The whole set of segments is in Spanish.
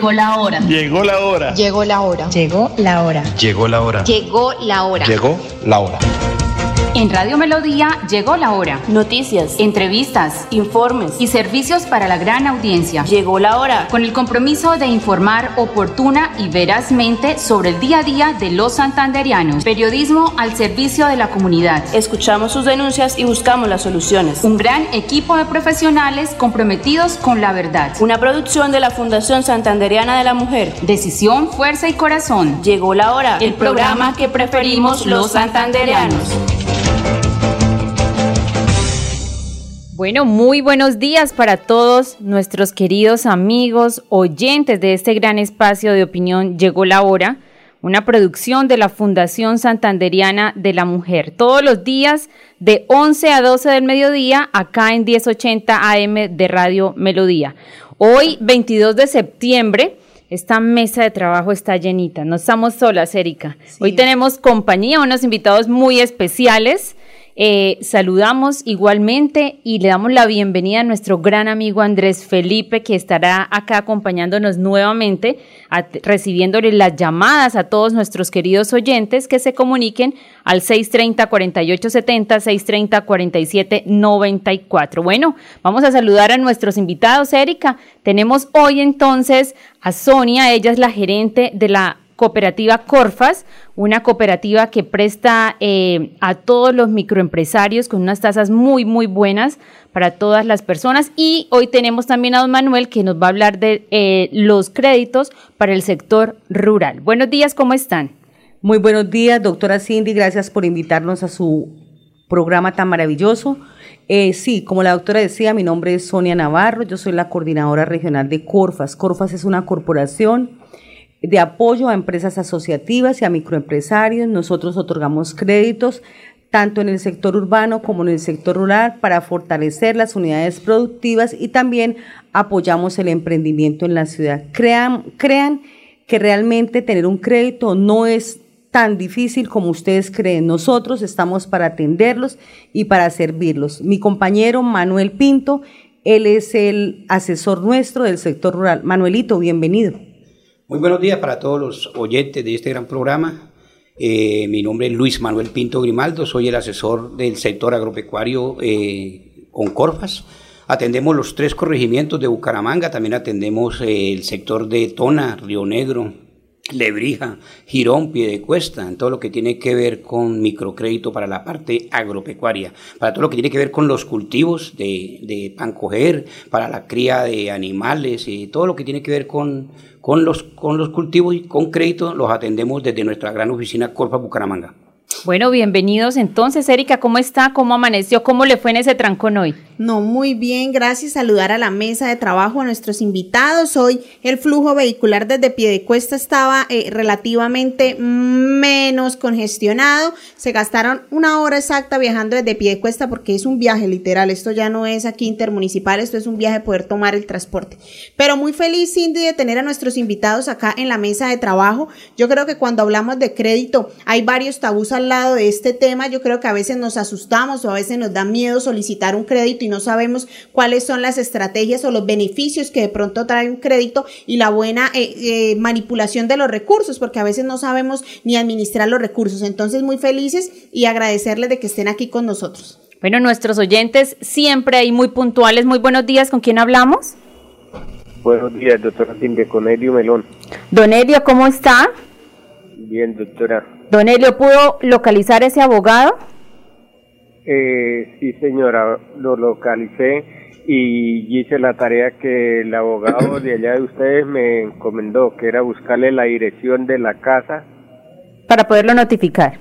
Llegó la hora. Llegó la hora. Llegó la hora. Llegó la hora. Llegó la hora. Llegó la hora. Llegó la hora. En Radio Melodía llegó la hora. Noticias, entrevistas, informes y servicios para la gran audiencia. Llegó la hora. Con el compromiso de informar oportuna y verazmente sobre el día a día de los santandereanos. Periodismo al servicio de la comunidad. Escuchamos sus denuncias y buscamos las soluciones. Un gran equipo de profesionales comprometidos con la verdad. Una producción de la Fundación Santandereana de la Mujer. Decisión, fuerza y corazón. Llegó la hora. El programa que preferimos los santandereanos. Bueno, muy buenos días para todos nuestros queridos amigos, oyentes de este gran espacio de opinión Llegó la Hora, una producción de la Fundación Santandereana de la Mujer. Todos los días de 11 a 12 del mediodía, acá en 1080 AM de Radio Melodía. Hoy, 22 de septiembre, esta mesa de trabajo está llenita. No estamos solas, Erika. Sí. Hoy tenemos compañía, unos invitados muy especiales. Saludamos igualmente y le damos la bienvenida a nuestro gran amigo Andrés Felipe, que estará acá acompañándonos nuevamente, recibiéndole las llamadas a todos nuestros queridos oyentes que se comuniquen al 630-4870, 630-4794. Bueno, vamos a saludar a nuestros invitados, Erika. Tenemos hoy entonces a Sonia, ella es la gerente de la cooperativa CORFAS, una cooperativa que presta a todos los microempresarios con unas tasas muy, muy buenas para todas las personas. Y hoy tenemos también a don Manuel, que nos va a hablar de los créditos para el sector rural. Buenos días, ¿cómo están? Muy buenos días, doctora Cindy, gracias por invitarnos a su programa tan maravilloso. Sí, como la doctora decía, mi nombre es Sonia Navarro, yo soy la coordinadora regional de CORFAS. CORFAS es una corporación de apoyo a empresas asociativas y a microempresarios. Nosotros otorgamos créditos tanto en el sector urbano como en el sector rural para fortalecer las unidades productivas y también apoyamos el emprendimiento en la ciudad. Crean que realmente tener un crédito no es tan difícil como ustedes creen. Nosotros estamos para atenderlos y para servirlos. Mi compañero Manuel Pinto, él es el asesor nuestro del sector rural. Manuelito, bienvenido. Muy buenos días para todos los oyentes de este gran programa. Mi nombre es Luis Manuel Pinto Grimaldo, soy el asesor del sector agropecuario con CORFAS. Atendemos los tres corregimientos de Bucaramanga, también atendemos el sector de Tona, Río Negro, Lebrija, Girón, Piedecuesta, en todo lo que tiene que ver con microcrédito para la parte agropecuaria, para todo lo que tiene que ver con los cultivos de pan coger, para la cría de animales y todo lo que tiene que ver con los cultivos y con crédito los atendemos desde nuestra gran oficina CORFAS Bucaramanga. Bueno, bienvenidos entonces. Erika, ¿cómo está? ¿Cómo amaneció? ¿Cómo le fue en ese trancón hoy? No, muy bien, gracias. Saludar a la mesa de trabajo, a nuestros invitados. Hoy el flujo vehicular desde Piedecuesta estaba relativamente menos congestionado. Se gastaron una hora exacta viajando desde Piedecuesta porque es un viaje literal. Esto ya no es aquí intermunicipal, esto es un viaje poder tomar el transporte. Pero muy feliz, Cindy, de tener a nuestros invitados acá en la mesa de trabajo. Yo creo que cuando hablamos de crédito hay varios tabús al lado de este tema. Yo creo que a veces nos asustamos o a veces nos da miedo solicitar un crédito y no sabemos cuáles son las estrategias o los beneficios que de pronto trae un crédito y la buena manipulación de los recursos, porque a veces no sabemos ni administrar los recursos. Entonces, muy felices y agradecerles de que estén aquí con nosotros. Bueno, nuestros oyentes siempre ahí muy puntuales. Muy buenos días, ¿con quién hablamos? Buenos días, doctora Cindy, con Elio Melón. Don Elio, ¿cómo está? Bien, doctora. Don Elio, ¿pudo localizar ese abogado? Sí, señora, lo localicé y hice la tarea que el abogado de allá de ustedes me encomendó, que era buscarle la dirección de la casa. ¿Para poderlo notificar?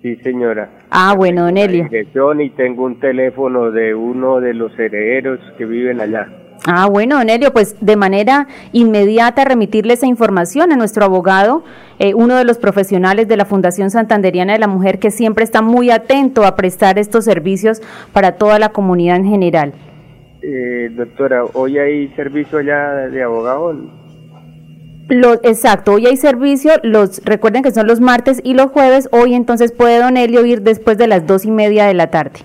Sí, señora. Ah, bueno, don Elio. La dirección y tengo un teléfono de uno de los herederos que viven allá. Ah, bueno, don Elio, pues de manera inmediata remitirle esa información a nuestro abogado, uno de los profesionales de la Fundación Santandereana de la Mujer que siempre está muy atento a prestar estos servicios para toda la comunidad en general. Doctora, ¿hoy hay servicio ya de abogado? Exacto, hoy hay servicio, recuerden que son los martes y los jueves. Hoy entonces puede don Elio ir después de las 2:30 de la tarde.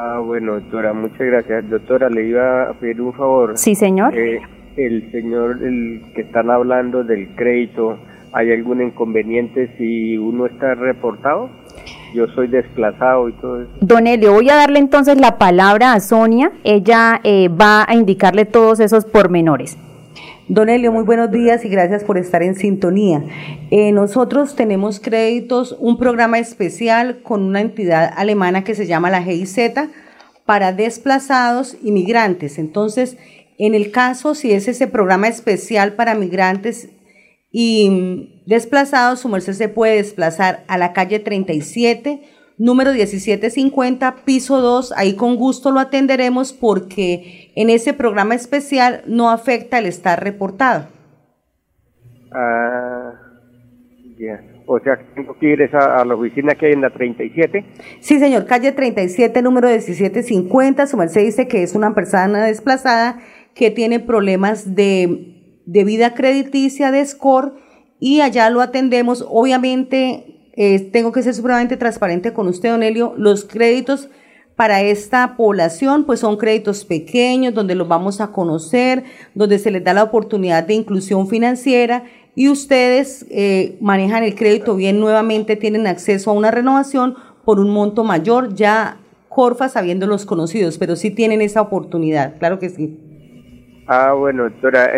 Ah, bueno, doctora, muchas gracias. Doctora, le iba a pedir un favor. Sí, señor. el señor, el que están hablando del crédito, ¿hay algún inconveniente si uno está reportado? Yo soy desplazado y todo eso. Don Elio, voy a darle entonces la palabra a Sonia, ella va a indicarle todos esos pormenores. Don Elio, muy buenos días y gracias por estar en sintonía. Nosotros tenemos créditos, un programa especial con una entidad alemana que se llama la GIZ para desplazados y migrantes. Entonces, en el caso, si es ese programa especial para migrantes y desplazados, su merced se puede desplazar a la calle 37, número 1750, piso 2, ahí con gusto lo atenderemos porque en ese programa especial no afecta el estar reportado. Ah, ya. O sea, tengo que ir a la oficina que hay en la 37. Sí, señor, calle 37, número 1750, su merced dice que es una persona desplazada que tiene problemas de vida crediticia, de score, y allá lo atendemos. Obviamente, tengo que ser supremamente transparente con usted, don Elio, los créditos para esta población pues son créditos pequeños, donde los vamos a conocer, donde se les da la oportunidad de inclusión financiera, y ustedes manejan el crédito bien, nuevamente tienen acceso a una renovación por un monto mayor, ya Corfas habiéndolos conocidos, pero sí tienen esa oportunidad, claro que sí. Ah, bueno, doctora,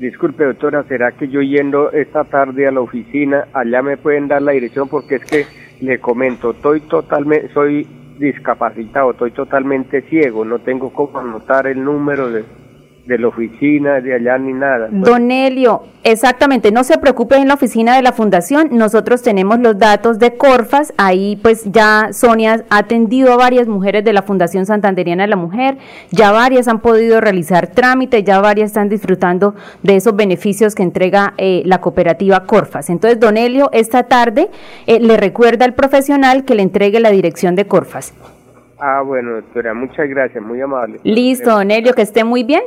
disculpe, doctora, ¿será que yo yendo esta tarde a la oficina, allá me pueden dar la dirección? Porque es que le comento, soy discapacitado, estoy totalmente ciego, no tengo cómo anotar el número de la oficina, de allá ni nada. Don Elio, exactamente, no se preocupe, en la oficina de la Fundación nosotros tenemos los datos de Corfas, ahí pues ya Sonia ha atendido a varias mujeres de la Fundación Santandereana de la Mujer, ya varias han podido realizar trámites, ya varias están disfrutando de esos beneficios que entrega la cooperativa Corfas. Entonces, don Elio, esta tarde le recuerda al profesional que le entregue la dirección de Corfas. Ah, bueno, doctora, muchas gracias, muy amable. Listo, don Elio, que esté muy bien.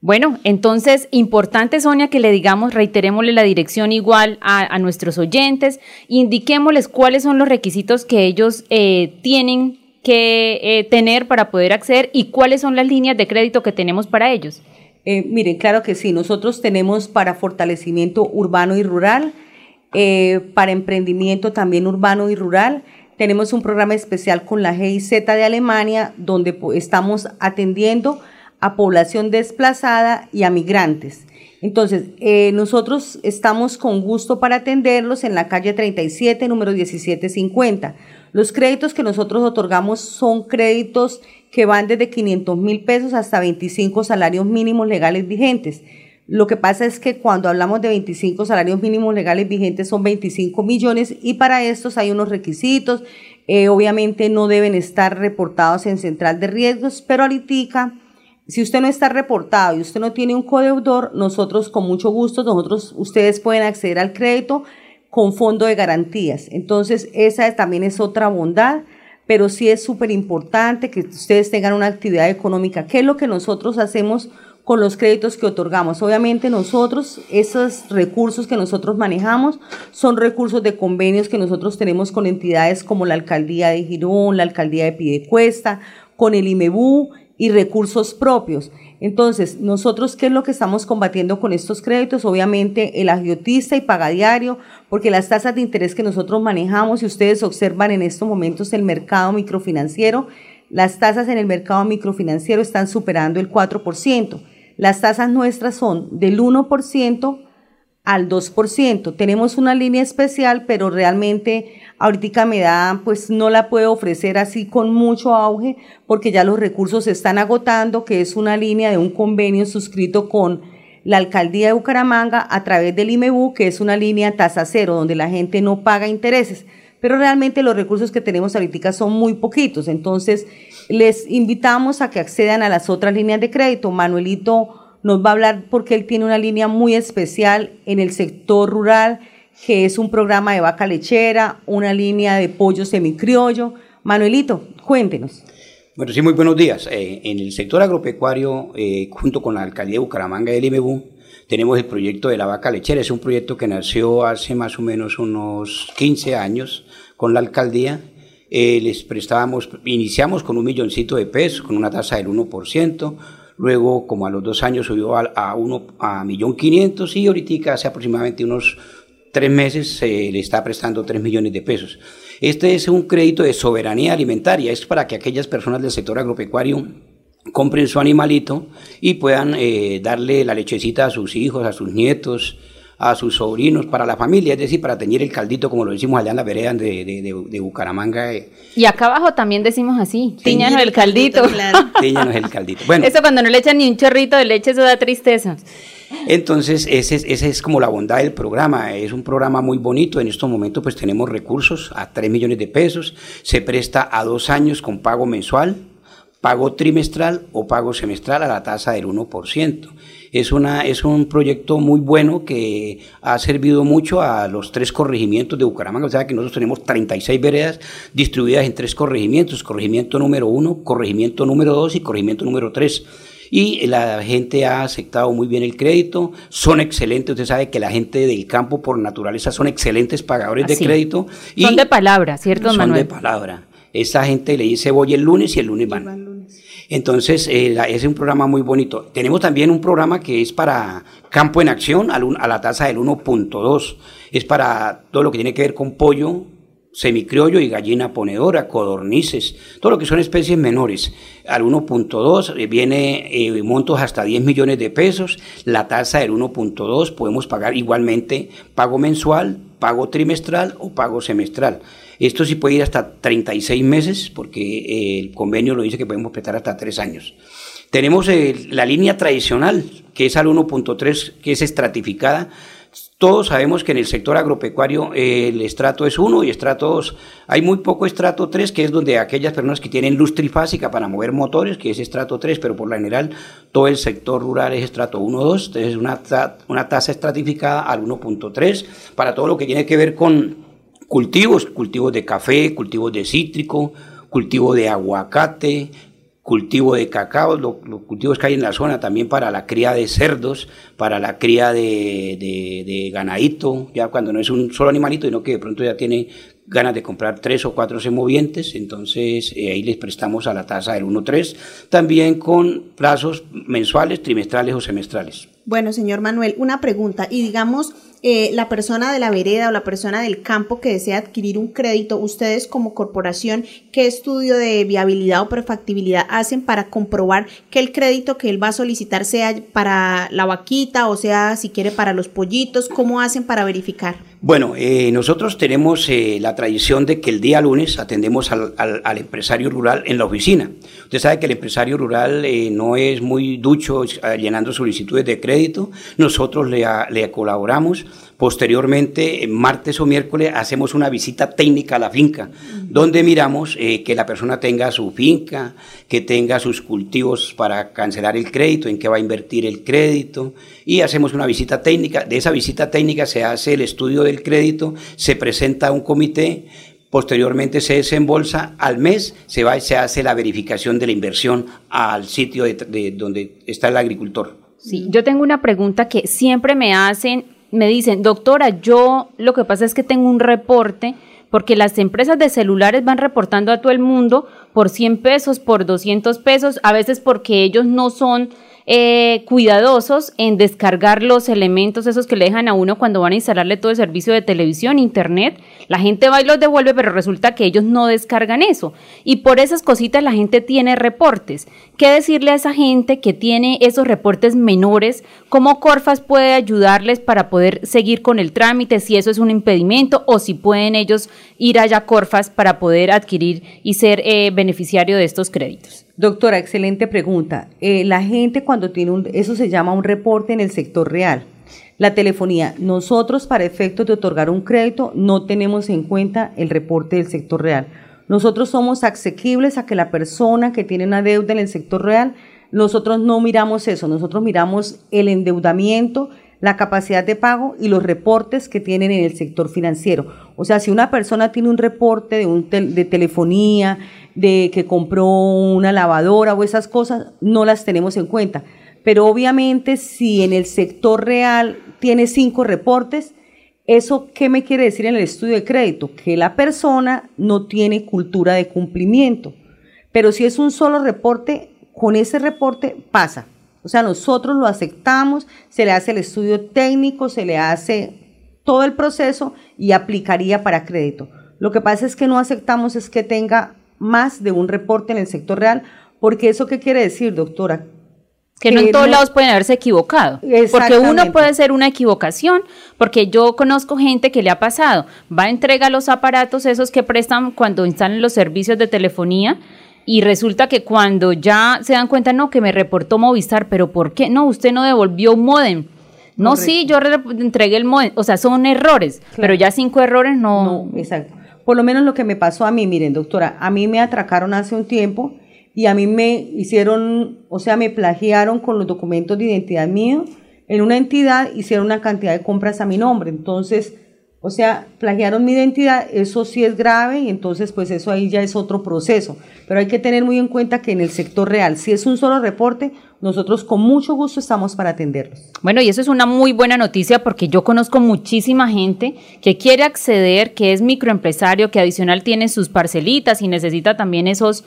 Bueno, entonces, importante, Sonia, que le digamos, reiterémosle la dirección igual a nuestros oyentes, indiquémosles cuáles son los requisitos que ellos tienen que tener para poder acceder y cuáles son las líneas de crédito que tenemos para ellos. Miren, claro que sí, nosotros tenemos para fortalecimiento urbano y rural, para emprendimiento también urbano y rural. Tenemos un programa especial con la GIZ de Alemania, donde estamos atendiendo a población desplazada y a migrantes. Entonces, nosotros estamos con gusto para atenderlos en la calle 37, número 1750. Los créditos que nosotros otorgamos son créditos que van desde 500.000 pesos hasta 25 salarios mínimos legales vigentes. Lo que pasa es que cuando hablamos de 25 salarios mínimos legales vigentes son 25 millones y para estos hay unos requisitos. Obviamente no deben estar reportados en central de riesgos, pero ahorita, si usted no está reportado y usted no tiene un codeudor, nosotros con mucho gusto, ustedes pueden acceder al crédito con fondo de garantías. Entonces, esa también es otra bondad, pero sí es súper importante que ustedes tengan una actividad económica. ¿Qué es lo que nosotros hacemos con los créditos que otorgamos? Obviamente nosotros, esos recursos que nosotros manejamos son recursos de convenios que nosotros tenemos con entidades como la Alcaldía de Girón, la Alcaldía de Piedecuesta, con el IMEBU, y recursos propios. Entonces, nosotros, ¿qué es lo que estamos combatiendo con estos créditos? Obviamente, el agiotista y pagadiario, porque las tasas de interés que nosotros manejamos, y ustedes observan en estos momentos el mercado microfinanciero, las tasas en el mercado microfinanciero están superando el 4%. Las tasas nuestras son del 1% al 2%. Tenemos una línea especial, pero realmente ahorita me da, pues no la puedo ofrecer así con mucho auge porque ya los recursos se están agotando, que es una línea de un convenio suscrito con la Alcaldía de Bucaramanga a través del IMEBU, que es una línea tasa cero, donde la gente no paga intereses. Pero realmente los recursos que tenemos ahorita son muy poquitos. Entonces, les invitamos a que accedan a las otras líneas de crédito. Manuelito nos va a hablar porque él tiene una línea muy especial en el sector rural, que es un programa de vaca lechera, una línea de pollo semicriollo. Manuelito, cuéntenos. Bueno, sí, muy buenos días. En el sector agropecuario, junto con la Alcaldía de Bucaramanga del IMEBU, tenemos el proyecto de la vaca lechera. Es un proyecto que nació hace más o menos unos 15 años con la Alcaldía. Les prestábamos, iniciamos con 1 milloncito de pesos, con una tasa del 1%, luego como a los 2 años subió a 1.500.000 y ahorita hace aproximadamente unos 3 meses se le está prestando 3 millones de pesos. Este es un crédito de soberanía alimentaria, es para que aquellas personas del sector agropecuario compren su animalito y puedan darle la lechecita a sus hijos, a sus nietos, a sus sobrinos, para la familia, es decir, para teñir el caldito, como lo decimos allá en la vereda de Bucaramanga. Y acá abajo también decimos así, tíñanos el caldito. Claro. Tíñanos el caldito. Bueno, eso cuando no le echan ni un chorrito de leche, eso da tristeza. Entonces, esa es como la bondad del programa, es un programa muy bonito. En estos momentos pues tenemos recursos a 3 millones de pesos, se presta a 2 años con pago mensual, pago trimestral o pago semestral a la tasa del 1%. Es un proyecto muy bueno que ha servido mucho a los 3 corregimientos de Bucaramanga. O sea que nosotros tenemos 36 veredas distribuidas en 3 corregimientos, corregimiento número 1, corregimiento número 2 y corregimiento número 3. Y la gente ha aceptado muy bien el crédito, son excelentes. Usted sabe que la gente del campo por naturaleza son excelentes pagadores de crédito. Y son de palabra, ¿cierto, Manuel? Son de palabra. Esa gente le dice voy el lunes y el lunes van. Entonces es un programa muy bonito. Tenemos también un programa que es para campo en acción a la tasa del 1.2, es para todo lo que tiene que ver con pollo semicriollo y gallina ponedora, codornices, todo lo que son especies menores. Al 1.2 viene montos hasta 10 millones de pesos, la tasa del 1.2 podemos pagar igualmente pago mensual, pago trimestral o pago semestral. Esto sí puede ir hasta 36 meses porque el convenio lo dice que podemos prestar hasta 3 años. Tenemos la línea tradicional que es al 1.3 que es estratificada. Todos sabemos que en el sector agropecuario el estrato es 1 y estrato 2. Hay muy poco estrato 3, que es donde aquellas personas que tienen luz trifásica para mover motores, que es estrato 3, pero por lo general todo el sector rural es estrato 1 o 2, entonces es una tasa estratificada al 1.3 para todo lo que tiene que ver con cultivos de café, cultivos de cítrico, cultivo de aguacate, cultivo de cacao, los cultivos que hay en la zona también para la cría de cerdos, para la cría de ganadito, ya cuando no es un solo animalito, sino que de pronto ya tiene ganas de comprar 3 o 4 semovientes, entonces ahí les prestamos a la tasa del 1.3, también con plazos mensuales, trimestrales o semestrales. Bueno, señor Manuel, una pregunta, y digamos, la persona de la vereda o la persona del campo que desea adquirir un crédito, ustedes como corporación, ¿qué estudio de viabilidad o prefactibilidad hacen para comprobar que el crédito que él va a solicitar sea para la vaquita o sea, si quiere, para los pollitos? ¿Cómo hacen para verificar? Bueno, nosotros tenemos la tradición de que el día lunes atendemos al empresario rural en la oficina. Usted sabe que el empresario rural no es muy ducho llenando solicitudes de crédito, nosotros le colaboramos. Posteriormente, martes o miércoles, hacemos una visita técnica a la finca, donde miramos que la persona tenga su finca, que tenga sus cultivos para cancelar el crédito, en qué va a invertir el crédito, y hacemos una visita técnica. De esa visita técnica se hace el estudio del crédito, se presenta a un comité, posteriormente se desembolsa, al mes se hace la verificación de la inversión al sitio de donde está el agricultor. Sí, yo tengo una pregunta que siempre me hacen, me dicen, doctora, yo lo que pasa es que tengo un reporte, porque las empresas de celulares van reportando a todo el mundo por 100 pesos, por 200 pesos, a veces porque ellos no son cuidadosos en descargar los elementos esos que le dejan a uno cuando van a instalarle todo el servicio de televisión, internet, la gente va y los devuelve, pero resulta que ellos no descargan eso, y por esas cositas la gente tiene reportes. ¿Qué decirle a esa gente que tiene esos reportes menores? ¿Cómo Corfas puede ayudarles para poder seguir con el trámite, si eso es un impedimento o si pueden ellos ir allá a Corfas para poder adquirir y ser beneficiario de estos créditos? Doctora, excelente pregunta. La gente cuando tiene eso se llama un reporte en el sector real. La telefonía, nosotros para efectos de otorgar un crédito no tenemos en cuenta el reporte del sector real. Nosotros somos asequibles a que la persona que tiene una deuda en el sector real, nosotros no miramos eso, nosotros miramos el endeudamiento, la capacidad de pago y los reportes que tienen en el sector financiero. O sea, si una persona tiene un reporte de telefonía, de que compró una lavadora o esas cosas, no las tenemos en cuenta. Pero obviamente si en el sector real tiene 5 reportes, ¿eso qué me quiere decir en el estudio de crédito? Que la persona no tiene cultura de cumplimiento. Pero si es un solo reporte, con ese reporte pasa. O sea, nosotros lo aceptamos, se le hace el estudio técnico, se le hace todo el proceso y aplicaría para crédito. Lo que pasa es que no aceptamos es que tenga más de un reporte en el sector real, porque ¿eso qué quiere decir, doctora? Que no en todos lados pueden haberse equivocado, porque uno puede ser una equivocación, porque yo conozco gente que le ha pasado, va a entregar los aparatos esos que prestan cuando instalan los servicios de telefonía, y resulta que cuando ya se dan cuenta, no, que me reportó Movistar, pero ¿por qué? No, usted no devolvió un módem. No, correcto. Sí, yo entregué el módem, o sea, son errores, claro. Pero ya 5 errores no. No, exacto. Por lo menos lo que me pasó a mí, miren, doctora, a mí me atracaron hace un tiempo, y a mí me hicieron, o sea, me plagiaron con los documentos de identidad mío. En una entidad hicieron una cantidad de compras a mi nombre. Entonces, o sea, plagiaron mi identidad, eso sí es grave, y entonces pues eso ahí ya es otro proceso. Pero hay que tener muy en cuenta que en el sector real, si es un solo reporte, nosotros con mucho gusto estamos para atenderlos. Bueno, y eso es una muy buena noticia, porque yo conozco muchísima gente que quiere acceder, que es microempresario, que adicional tiene sus parcelitas y necesita también esos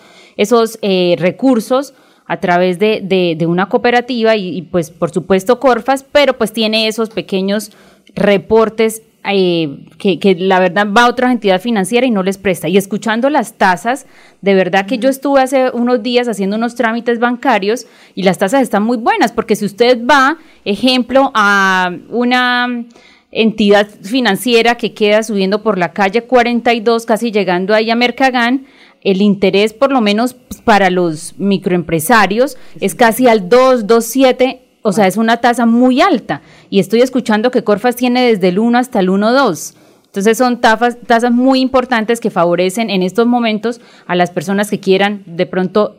recursos a través de una cooperativa y pues por supuesto Corfas, pero pues tiene esos pequeños reportes que la verdad va a otra entidad financiera y no les presta. Y escuchando las tasas, de verdad que yo estuve hace unos días haciendo unos trámites bancarios y las tasas están muy buenas, porque si usted va, ejemplo, a una entidad financiera que queda subiendo por la calle 42, casi llegando ahí a Mercagán, el interés por lo menos para los microempresarios es casi al 2.7%. O sea, es una tasa muy alta, y estoy escuchando que Corfas tiene desde el 1 hasta el 1.2, entonces son tasas muy importantes que favorecen en estos momentos a las personas que quieran de pronto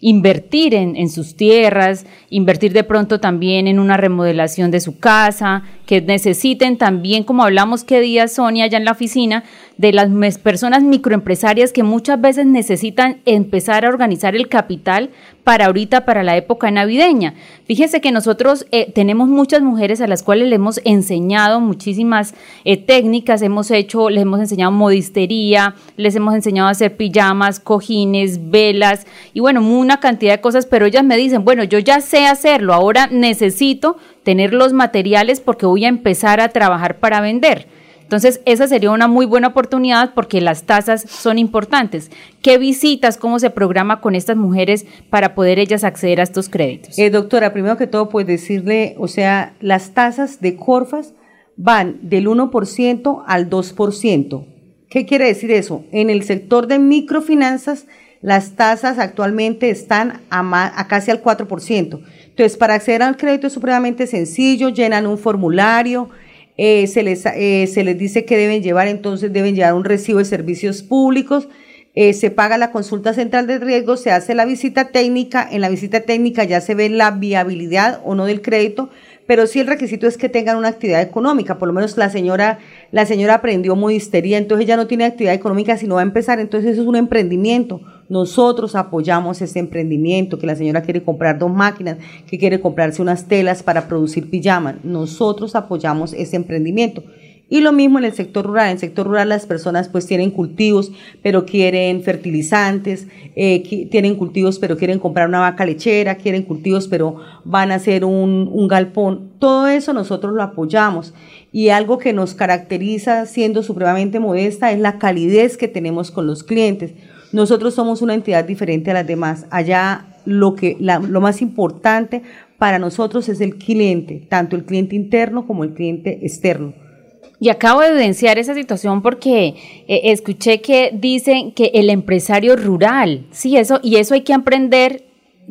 invertir en sus tierras, invertir de pronto también en una remodelación de su casa, que necesiten también, como hablamos qué día, Sonia, allá en la oficina, de las personas microempresarias que muchas veces necesitan empezar a organizar el capital para ahorita, para la época navideña. Fíjense que nosotros tenemos muchas mujeres a las cuales le hemos enseñado muchísimas técnicas, les hemos enseñado modistería, les hemos enseñado a hacer pijamas, cojines, velas y bueno, una cantidad de cosas, pero ellas me dicen, bueno, yo ya sé hacerlo, ahora necesito tener los materiales porque voy a empezar a trabajar para vender. Entonces, esa sería una muy buena oportunidad porque las tasas son importantes. ¿Qué visitas, cómo se programa con estas mujeres para poder ellas acceder a estos créditos? Doctora, primero que todo, pues decirle, o sea, las tasas de Corfas van del 1% al 2%. ¿Qué quiere decir eso? En el sector de microfinanzas, las tasas actualmente están a casi al 4%. Entonces, para acceder al crédito es supremamente sencillo, llenan un formulario, se les dice que deben llevar, entonces deben llevar un recibo de servicios públicos, se paga la consulta central de riesgo, se hace la visita técnica, en la visita técnica ya se ve la viabilidad o no del crédito, pero sí el requisito es que tengan una actividad económica, por lo menos la señora aprendió modistería, entonces ella no tiene actividad económica sino va a empezar, entonces eso es un emprendimiento. Nosotros apoyamos ese emprendimiento, que la señora quiere comprar 2 máquinas, que quiere comprarse unas telas para producir pijamas. Nosotros apoyamos ese emprendimiento. Y lo mismo en el sector rural. En el sector rural las personas pues tienen cultivos, pero quieren fertilizantes, tienen cultivos, pero quieren comprar una vaca lechera, quieren cultivos, pero van a hacer un galpón. Todo eso nosotros lo apoyamos. Y algo que nos caracteriza, siendo supremamente modesta, es la calidez que tenemos con los clientes. Nosotros somos una entidad diferente a las demás. Allá lo más importante para nosotros es el cliente, tanto el cliente interno como el cliente externo. Y acabo de evidenciar esa situación porque escuché que dicen que el empresario rural, sí, eso hay que aprender,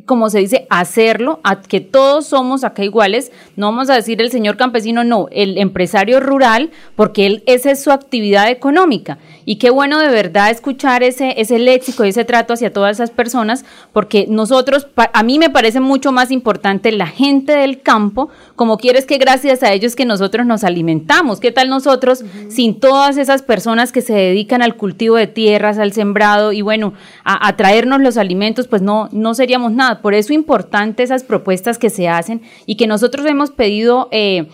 como se dice, hacerlo, a que todos somos acá iguales, no vamos a decir el señor campesino, no, el empresario rural, porque esa es su actividad económica. Y qué bueno de verdad escuchar ese léxico y ese trato hacia todas esas personas, porque nosotros, a mí me parece mucho más importante la gente del campo, como quieres que gracias a ellos que nosotros nos alimentamos. ¿Qué tal nosotros sin todas esas personas que se dedican al cultivo de tierras, al sembrado y bueno, a traernos los alimentos? Pues no seríamos nada. Por eso importante esas propuestas que se hacen y que nosotros hemos pedido en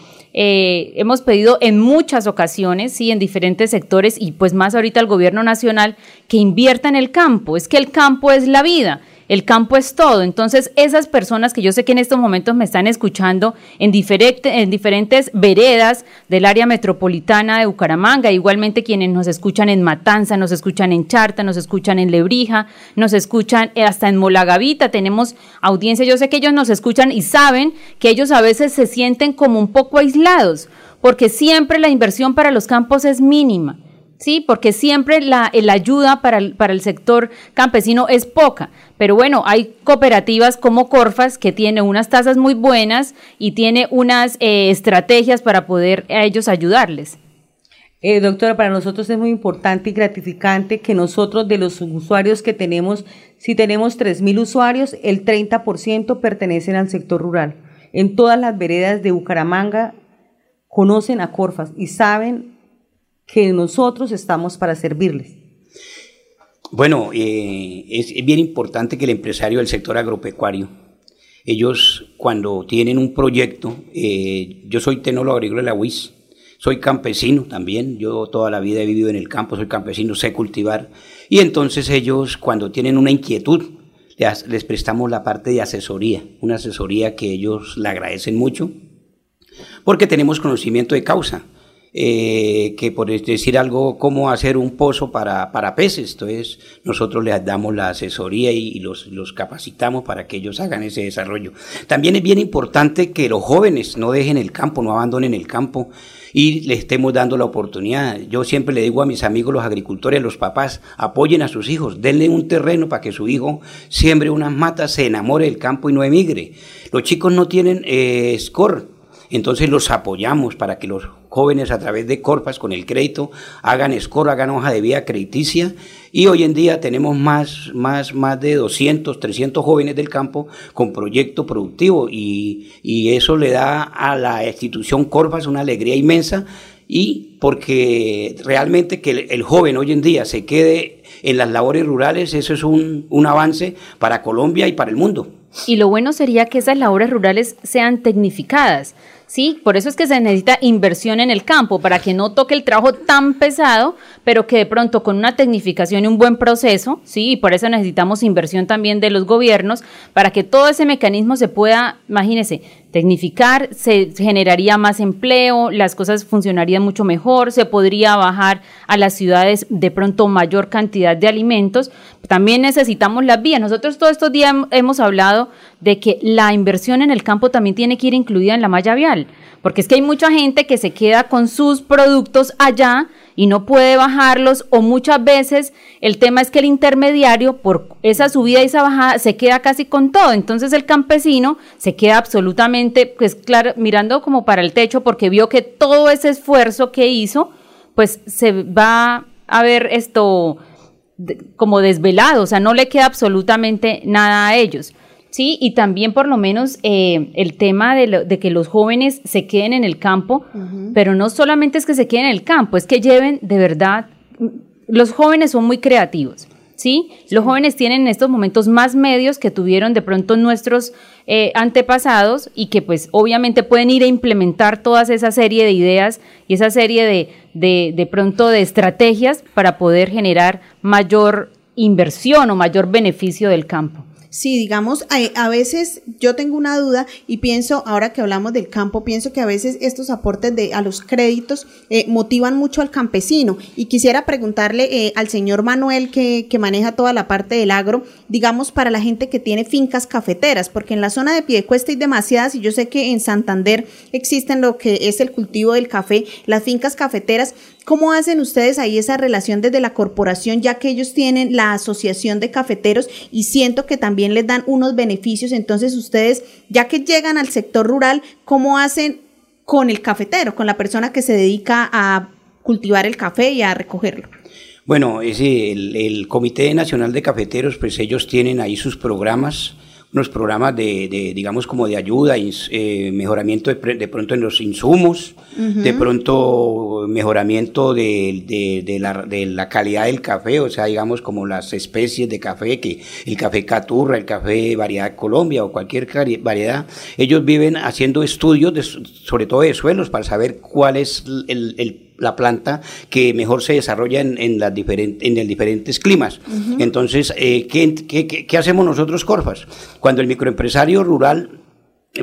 muchas ocasiones, sí, en diferentes sectores y pues más ahorita al gobierno nacional que invierta en el campo. Es que el campo es la vida. El campo es todo. Entonces, esas personas que yo sé que en estos momentos me están escuchando en diferentes veredas del área metropolitana de Bucaramanga, igualmente quienes nos escuchan en Matanza, nos escuchan en Charta, nos escuchan en Lebrija, nos escuchan hasta en Molagavita, tenemos audiencia. Yo sé que ellos nos escuchan y saben que ellos a veces se sienten como un poco aislados, porque siempre la inversión para los campos es mínima. Sí, porque siempre la ayuda para el sector campesino es poca, pero bueno, hay cooperativas como CORFAS que tiene unas tasas muy buenas y tiene unas estrategias para poder a ellos ayudarles. Doctora, para nosotros es muy importante y gratificante que nosotros de los usuarios que tenemos, si tenemos 3.000 usuarios, el 30% pertenecen al sector rural. En todas las veredas de Bucaramanga conocen a CORFAS y saben que nosotros estamos para servirles. Bueno, es bien importante que el empresario del sector agropecuario, ellos cuando tienen un proyecto, yo soy tecnólogo agrícola de la UIS, soy campesino también, yo toda la vida he vivido en el campo, soy campesino, sé cultivar, y entonces ellos cuando tienen una inquietud, les prestamos la parte de asesoría, una asesoría que ellos le agradecen mucho, porque tenemos conocimiento de causa. Que por decir algo, cómo hacer un pozo para peces, entonces nosotros les damos la asesoría y los capacitamos para que ellos hagan ese desarrollo. También es bien importante que los jóvenes no dejen el campo, no abandonen el campo y les estemos dando la oportunidad. Yo siempre le digo a mis amigos los agricultores, los papás, apoyen a sus hijos, denle un terreno para que su hijo siembre unas matas, se enamore del campo y no emigre. Los chicos no tienen score. Entonces los apoyamos para que los jóvenes a través de CORFAS con el crédito hagan score, hagan hoja de vida crediticia, y hoy en día tenemos más de 200, 300 jóvenes del campo con proyecto productivo y eso le da a la institución CORFAS una alegría inmensa, y porque realmente que el joven hoy en día se quede en las labores rurales, eso es un avance para Colombia y para el mundo. Y lo bueno sería que esas labores rurales sean tecnificadas, ¿sí? Por eso es que se necesita inversión en el campo, para que no toque el trabajo tan pesado, pero que de pronto con una tecnificación y un buen proceso, ¿sí? Y por eso necesitamos inversión también de los gobiernos, para que todo ese mecanismo se pueda, imagínense, tecnificar, se generaría más empleo, las cosas funcionarían mucho mejor, se podría bajar a las ciudades de pronto mayor cantidad de alimentos. También necesitamos las vías. Nosotros todos estos días hemos hablado de que la inversión en el campo también tiene que ir incluida en la malla vial, porque es que hay mucha gente que se queda con sus productos allá y no puede bajarlos, o muchas veces el tema es que el intermediario por esa subida y esa bajada se queda casi con todo, entonces el campesino se queda absolutamente, pues claro, mirando como para el techo, porque vio que todo ese esfuerzo que hizo, pues se va a ver esto como desvelado, o sea, no le queda absolutamente nada a ellos. Sí, y también por lo menos el tema de que los jóvenes se queden en el campo, uh-huh. Pero no solamente es que se queden en el campo, es que lleven de verdad, los jóvenes son muy creativos, ¿sí? Los jóvenes tienen en estos momentos más medios que tuvieron de pronto nuestros antepasados, y que pues obviamente pueden ir a implementar toda esa serie de ideas y esa serie de pronto de estrategias para poder generar mayor inversión o mayor beneficio del campo. Sí, digamos, a veces yo tengo una duda y pienso, ahora que hablamos del campo, pienso que a veces estos aportes a los créditos motivan mucho al campesino, y quisiera preguntarle al señor Manuel que maneja toda la parte del agro, digamos para la gente que tiene fincas cafeteras, porque en la zona de Piedecuesta hay demasiadas, y yo sé que en Santander existen lo que es el cultivo del café, las fincas cafeteras. ¿Cómo hacen ustedes ahí esa relación desde la corporación, ya que ellos tienen la asociación de cafeteros y siento que también les dan unos beneficios? Entonces ustedes, ya que llegan al sector rural, ¿cómo hacen con el cafetero, con la persona que se dedica a cultivar el café y a recogerlo? Bueno, el Comité Nacional de Cafeteros, pues ellos tienen ahí sus programas, unos programas de digamos como de ayuda, mejoramiento de pronto en los insumos, uh-huh. De pronto mejoramiento de la calidad del café, o sea digamos como las especies de café, que el café Caturra, el café variedad Colombia o cualquier variedad, ellos viven haciendo estudios sobre todo de suelos para saber cuál es el la planta que mejor se desarrolla en los diferentes climas. Uh-huh. Entonces, ¿qué hacemos nosotros, Corfas? Cuando el microempresario rural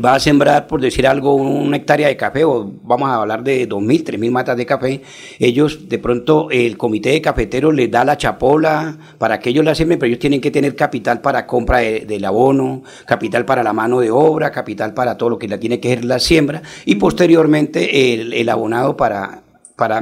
va a sembrar, por decir algo, una hectárea de café, o vamos a hablar de 2.000, 3.000 matas de café, ellos de pronto el comité de cafeteros les da la chapola para que ellos la siembren, pero ellos tienen que tener capital para compra del abono, capital para la mano de obra, capital para todo lo que la tiene que ser la siembra, y posteriormente el abonado para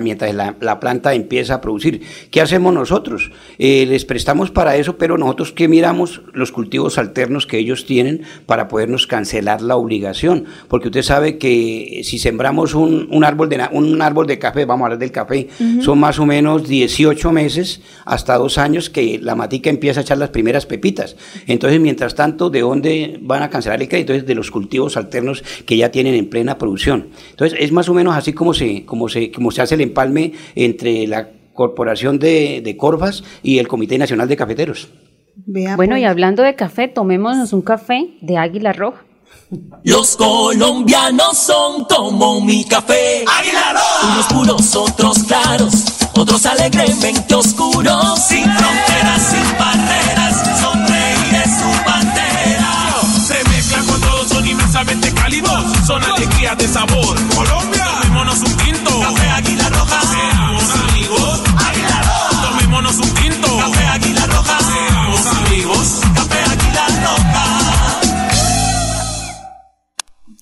mientras la planta empieza a producir. ¿Qué hacemos nosotros? Les prestamos para eso, pero nosotros que miramos los cultivos alternos que ellos tienen para podernos cancelar la obligación, porque usted sabe que si sembramos un árbol de café, vamos a hablar del café, uh-huh, son más o menos 18 meses hasta 2 años que la matica empieza a echar las primeras pepitas. Entonces, mientras tanto, ¿de dónde van a cancelar el crédito? Es de los cultivos alternos que ya tienen en plena producción. Entonces, es más o menos así como se hace el empalme entre la Corporación de Corfas y el Comité Nacional de Cafeteros. Bueno, y hablando de café, tomémonos un café de Águila Roja. Los colombianos son como mi café, Águila Roja. Unos puros, otros claros, otros alegremente oscuros. Sin fronteras, sin barreras, sonreír es su bandera. Se mezclan con todos, son inmensamente cálidos, son alegrías de sabor. Colombia, tomémonos un tinto, café Águila Roja, seamos amigos. Águila Roja, tomémonos un tinto, café Águila Roja, seamos amigos. Café Águila Roja.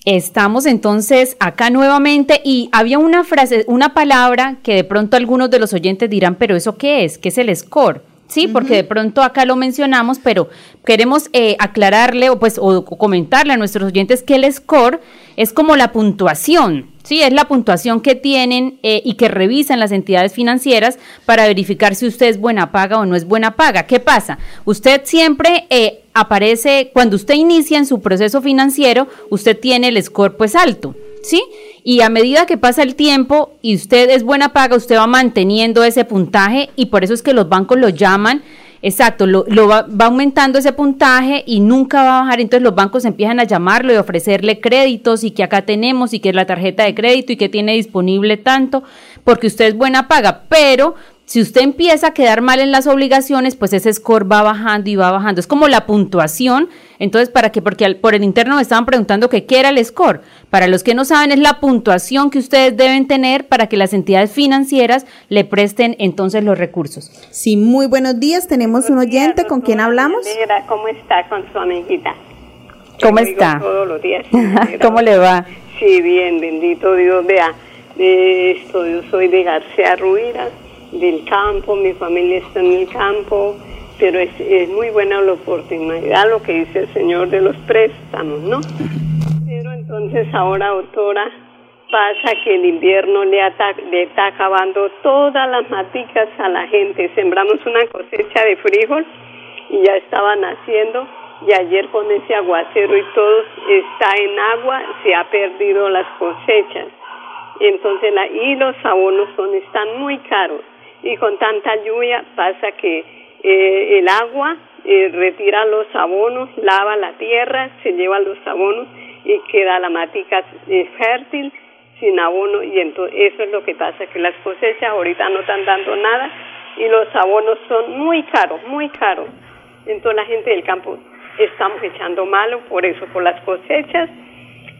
Estamos entonces acá nuevamente, y había una frase, una palabra que de pronto algunos de los oyentes dirán, pero ¿eso qué es? ¿Qué es el score? Sí, porque de pronto acá lo mencionamos, pero queremos aclararle o comentarle a nuestros oyentes que el score es como la puntuación, sí, es la puntuación que tienen y que revisan las entidades financieras para verificar si usted es buena paga o no es buena paga. ¿Qué pasa? Usted siempre aparece, cuando usted inicia en su proceso financiero, usted tiene el score pues alto, ¿sí? Y a medida que pasa el tiempo y usted es buena paga, usted va manteniendo ese puntaje, y por eso es que los bancos lo llaman, exacto, va aumentando ese puntaje y nunca va a bajar. Entonces los bancos empiezan a llamarlo y ofrecerle créditos, y que acá tenemos, y que es la tarjeta de crédito, y que tiene disponible tanto, porque usted es buena paga. Pero si usted empieza a quedar mal en las obligaciones, pues ese score va bajando y va bajando. Es como la puntuación. Entonces, ¿para qué? Porque por el interno me estaban preguntando que qué era el score. Para los que no saben, es la puntuación que ustedes deben tener para que las entidades financieras le presten entonces los recursos. Sí, muy buenos días. Tenemos un oyente. ¿Con quién hablamos? ¿Cómo está con su amiguita? ¿Cómo está? Todos los días. ¿Cómo le va? Sí, bien, bendito Dios. Vea, yo soy de García Ruiras, del campo, mi familia está en el campo, pero es muy buena la oportunidad, lo que dice el señor de los préstamos, ¿no? Pero entonces ahora, doctora, pasa que el invierno le está acabando todas las maticas a la gente. Sembramos una cosecha de frijol y ya estaban haciendo, y ayer con ese aguacero y todo está en agua, se ha perdido las cosechas. Entonces, y los abonos están muy caros. Y con tanta lluvia pasa que el agua retira los abonos, lava la tierra, se lleva los abonos y queda la matica fértil, sin abono. Y entonces eso es lo que pasa, que las cosechas ahorita no están dando nada y los abonos son muy caros, muy caros. Entonces la gente del campo estamos echando malo por eso, por las cosechas,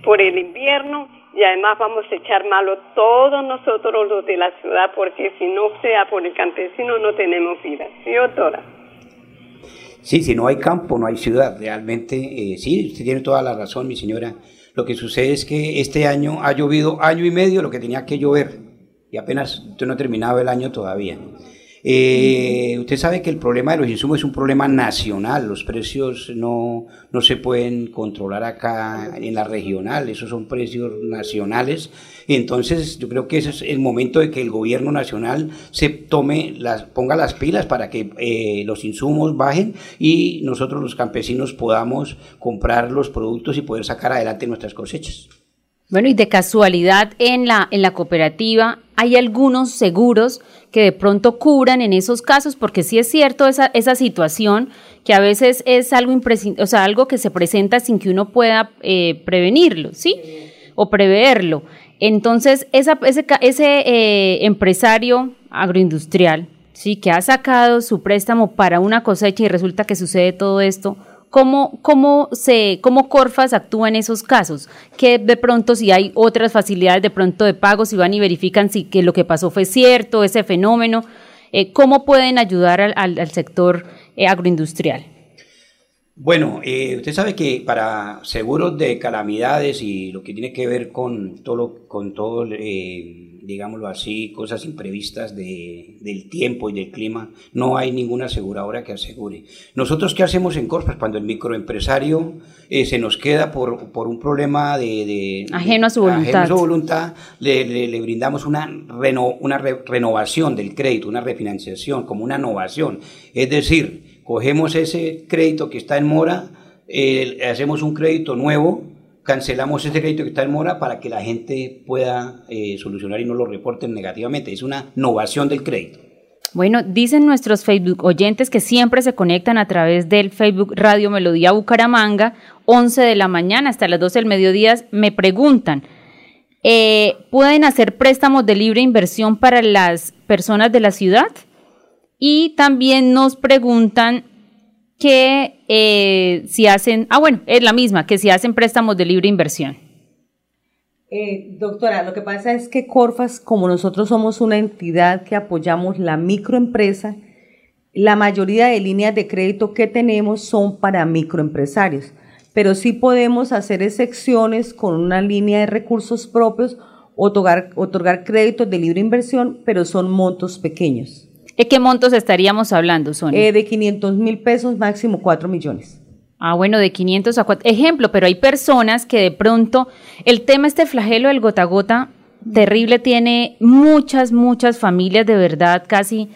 por el invierno. Y además vamos a echar malo todos nosotros los de la ciudad, porque si no sea por el campesino no tenemos vida. ¿Sí, doctora? Sí, si no hay campo no hay ciudad. Realmente, sí, usted tiene toda la razón, mi señora. Lo que sucede es que este año ha llovido año y medio lo que tenía que llover, y apenas usted no ha terminado el año todavía. Usted sabe que el problema de los insumos es un problema nacional, los precios no se pueden controlar acá en la regional, esos son precios nacionales. Entonces yo creo que ese es el momento de que el gobierno nacional ponga las pilas para que los insumos bajen y nosotros los campesinos podamos comprar los productos y poder sacar adelante nuestras cosechas. Bueno, y de casualidad en la cooperativa hay algunos seguros que de pronto cubran en esos casos, porque sí es cierto esa situación que a veces es algo algo que se presenta sin que uno pueda prevenirlo, ¿sí? O preverlo. Entonces, ese empresario agroindustrial, sí, que ha sacado su préstamo para una cosecha y resulta que sucede todo esto, ¿cómo Corfas actúa en esos casos? Que de pronto, si hay otras facilidades de pronto de pago, si van y verifican si que lo que pasó fue cierto, ese fenómeno, ¿cómo pueden ayudar al sector agroindustrial? Bueno, usted sabe que para seguros de calamidades y lo que tiene que ver con todo, digámoslo así, cosas imprevistas del tiempo y del clima, no hay ninguna aseguradora que asegure. ¿Nosotros qué hacemos en Corfas cuando el microempresario se nos queda por un problema ajeno a su voluntad? Le brindamos una renovación del crédito, una refinanciación, como una innovación. Es decir, cogemos ese crédito que está en mora, hacemos un crédito nuevo, cancelamos ese crédito que está en mora para que la gente pueda solucionar y no lo reporten negativamente. Es una innovación del crédito. Bueno, dicen nuestros Facebook oyentes que siempre se conectan a través del Facebook Radio Melodía Bucaramanga, 11 de la mañana hasta las 12 del mediodía. Me preguntan, ¿pueden hacer préstamos de libre inversión para las personas de la ciudad? Y también nos preguntan que si hacen, es la misma, que si hacen préstamos de libre inversión. Doctora, lo que pasa es que Corfas, como nosotros somos una entidad que apoyamos la microempresa, la mayoría de líneas de crédito que tenemos son para microempresarios, pero sí podemos hacer excepciones con una línea de recursos propios, otorgar créditos de libre inversión, pero son montos pequeños. ¿De qué montos estaríamos hablando, Sonia? De 500.000 pesos, máximo 4 millones. De 500 a 4. Ejemplo, pero hay personas que de pronto, el tema este flagelo del gota a gota, terrible, tiene muchas familias de verdad casi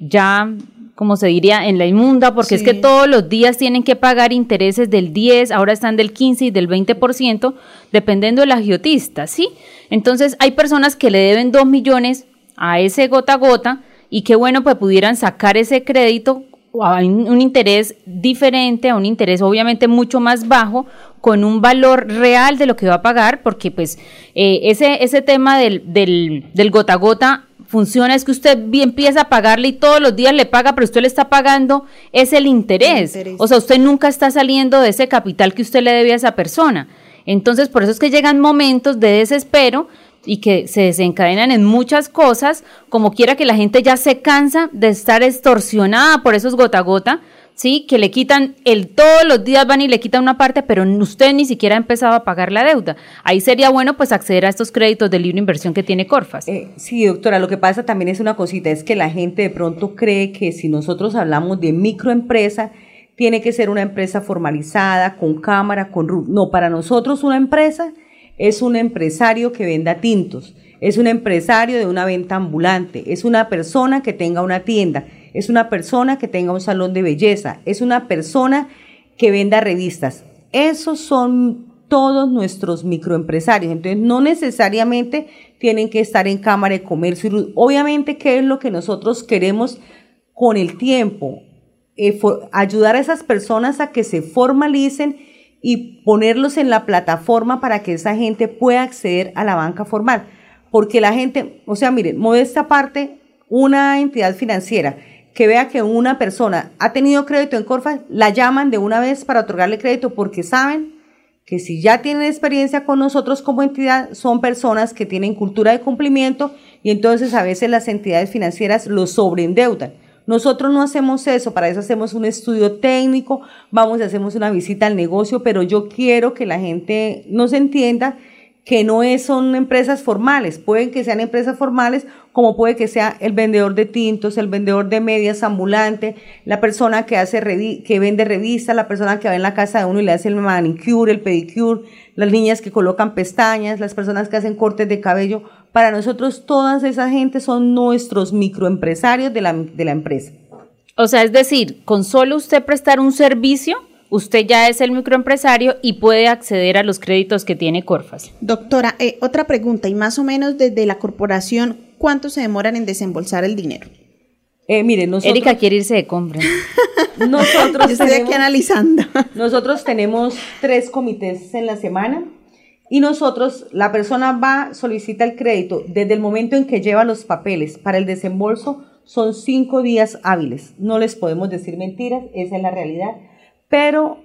ya, como se diría, en la inmunda, porque sí. Es que todos los días tienen que pagar intereses del 10, ahora están del 15 y del 20%, dependiendo del agiotista, ¿sí? Entonces hay personas que le deben 2 millones a ese gota a gota, y qué bueno, pues pudieran sacar ese crédito a un interés diferente, a un interés obviamente mucho más bajo, con un valor real de lo que va a pagar, porque pues ese tema del gota a gota funciona, es que usted empieza a pagarle y todos los días le paga, pero usted le está pagando es el interés. O sea, usted nunca está saliendo de ese capital que usted le debe a esa persona. Entonces, por eso es que llegan momentos de desespero, y que se desencadenan en muchas cosas, como quiera que la gente ya se cansa de estar extorsionada por esos gota a gota, ¿sí? Que le quitan, todos los días van y le quitan una parte, pero usted ni siquiera ha empezado a pagar la deuda. Ahí sería bueno pues acceder a estos créditos de libre inversión que tiene Corfas. Sí, doctora, lo que pasa también es una cosita, es que la gente de pronto cree que si nosotros hablamos de microempresa, tiene que ser una empresa formalizada, con cámara, con RUT. No, para nosotros una empresa es un empresario que venda tintos, es un empresario de una venta ambulante, es una persona que tenga una tienda, es una persona que tenga un salón de belleza, es una persona que venda revistas. Esos son todos nuestros microempresarios, entonces no necesariamente tienen que estar en Cámara de Comercio y RUT. Obviamente, ¿qué es lo que nosotros queremos con el tiempo? Ayudar a esas personas a que se formalicen y ponerlos en la plataforma para que esa gente pueda acceder a la banca formal. Porque la gente, miren, modesta parte, una entidad financiera que vea que una persona ha tenido crédito en Corfas, la llaman de una vez para otorgarle crédito porque saben que si ya tienen experiencia con nosotros como entidad, son personas que tienen cultura de cumplimiento y entonces a veces las entidades financieras los sobreendeudan. Nosotros no hacemos eso, para eso hacemos un estudio técnico, vamos y hacemos una visita al negocio, pero yo quiero que la gente nos entienda que no son empresas formales, pueden que sean empresas formales, como puede que sea el vendedor de tintos, el vendedor de medias ambulante, la persona que vende revistas, la persona que va en la casa de uno y le hace el manicure, el pedicure, las niñas que colocan pestañas, las personas que hacen cortes de cabello. Para nosotros, todas esas gentes son nuestros microempresarios de la empresa. O sea, es decir, con solo usted prestar un servicio, usted ya es el microempresario y puede acceder a los créditos que tiene Corfas. Doctora, otra pregunta, y más o menos desde la corporación, ¿cuánto se demoran en desembolsar el dinero? Mire, nosotros... Erika quiere irse de compra. Yo estoy aquí analizando. Nosotros tenemos 3 comités en la semana. y nosotros, la persona va, solicita el crédito, desde el momento en que lleva los papeles para el desembolso son 5 días hábiles, no les podemos decir mentiras, esa es la realidad, pero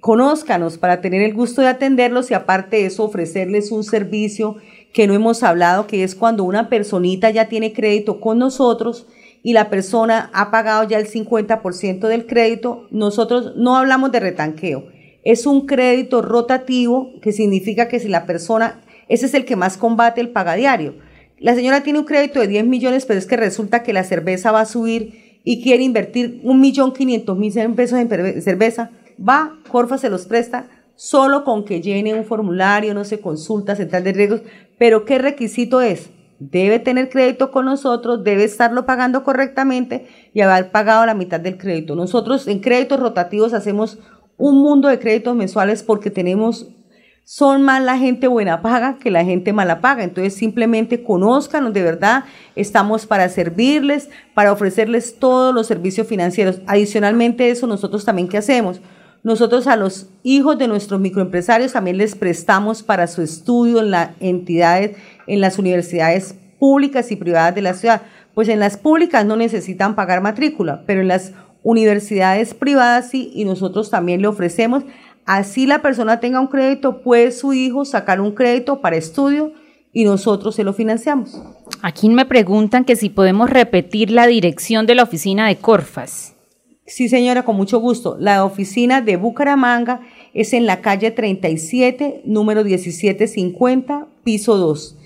conózcanos para tener el gusto de atenderlos y aparte de eso ofrecerles un servicio que no hemos hablado, que es cuando una personita ya tiene crédito con nosotros y la persona ha pagado ya el 50% del crédito, nosotros no hablamos de retanqueo, es un crédito rotativo que significa que si la persona, ese es el que más combate el pagadiario, la señora tiene un crédito de 10 millones, pero es que resulta que la cerveza va a subir y quiere invertir 1.500.000 pesos en cerveza, va, Corfa se los presta, solo con que llene un formulario, no se consulta, central de riesgos, pero ¿qué requisito es? Debe tener crédito con nosotros, debe estarlo pagando correctamente y haber pagado la mitad del crédito. Nosotros en créditos rotativos hacemos un mundo de créditos mensuales porque tenemos... son más la gente buena paga que la gente mala paga, entonces simplemente conózcanos, de verdad, estamos para servirles, para ofrecerles todos los servicios financieros. Adicionalmente eso, nosotros también, ¿qué hacemos? Nosotros a los hijos de nuestros microempresarios también les prestamos para su estudio en las entidades, en las universidades públicas y privadas de la ciudad. Pues en las públicas no necesitan pagar matrícula, pero en las universidades privadas sí, y nosotros también le ofrecemos. Así la persona tenga un crédito, puede su hijo sacar un crédito para estudio y nosotros se lo financiamos. Aquí me preguntan que si podemos repetir la dirección de la oficina de Corfas. Sí, señora, con mucho gusto. La oficina de Bucaramanga es en la calle 37, número 1750, piso 2.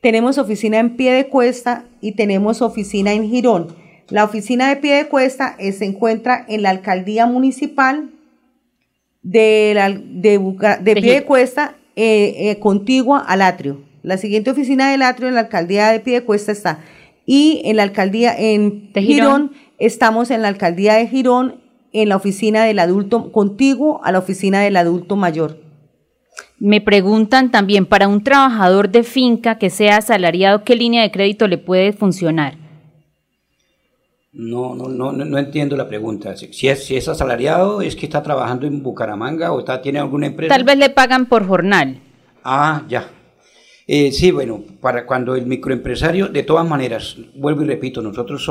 Tenemos oficina en Piedecuesta y tenemos oficina en Girón. La oficina de Piedecuesta se encuentra en la alcaldía municipal de Piedecuesta, contigua al atrio. La siguiente oficina del atrio en la alcaldía de Piedecuesta está, y en la alcaldía en Girón estamos en la alcaldía de Girón, en la oficina del adulto, contiguo a la oficina del adulto mayor. Me preguntan también, para un trabajador de finca que sea asalariado, ¿qué línea de crédito le puede funcionar? No entiendo la pregunta. Si es asalariado, es que está trabajando en Bucaramanga o tiene alguna empresa. Tal vez le pagan por jornal. Ah, ya. Sí, bueno, para cuando el microempresario, de todas maneras, vuelvo y repito, nosotros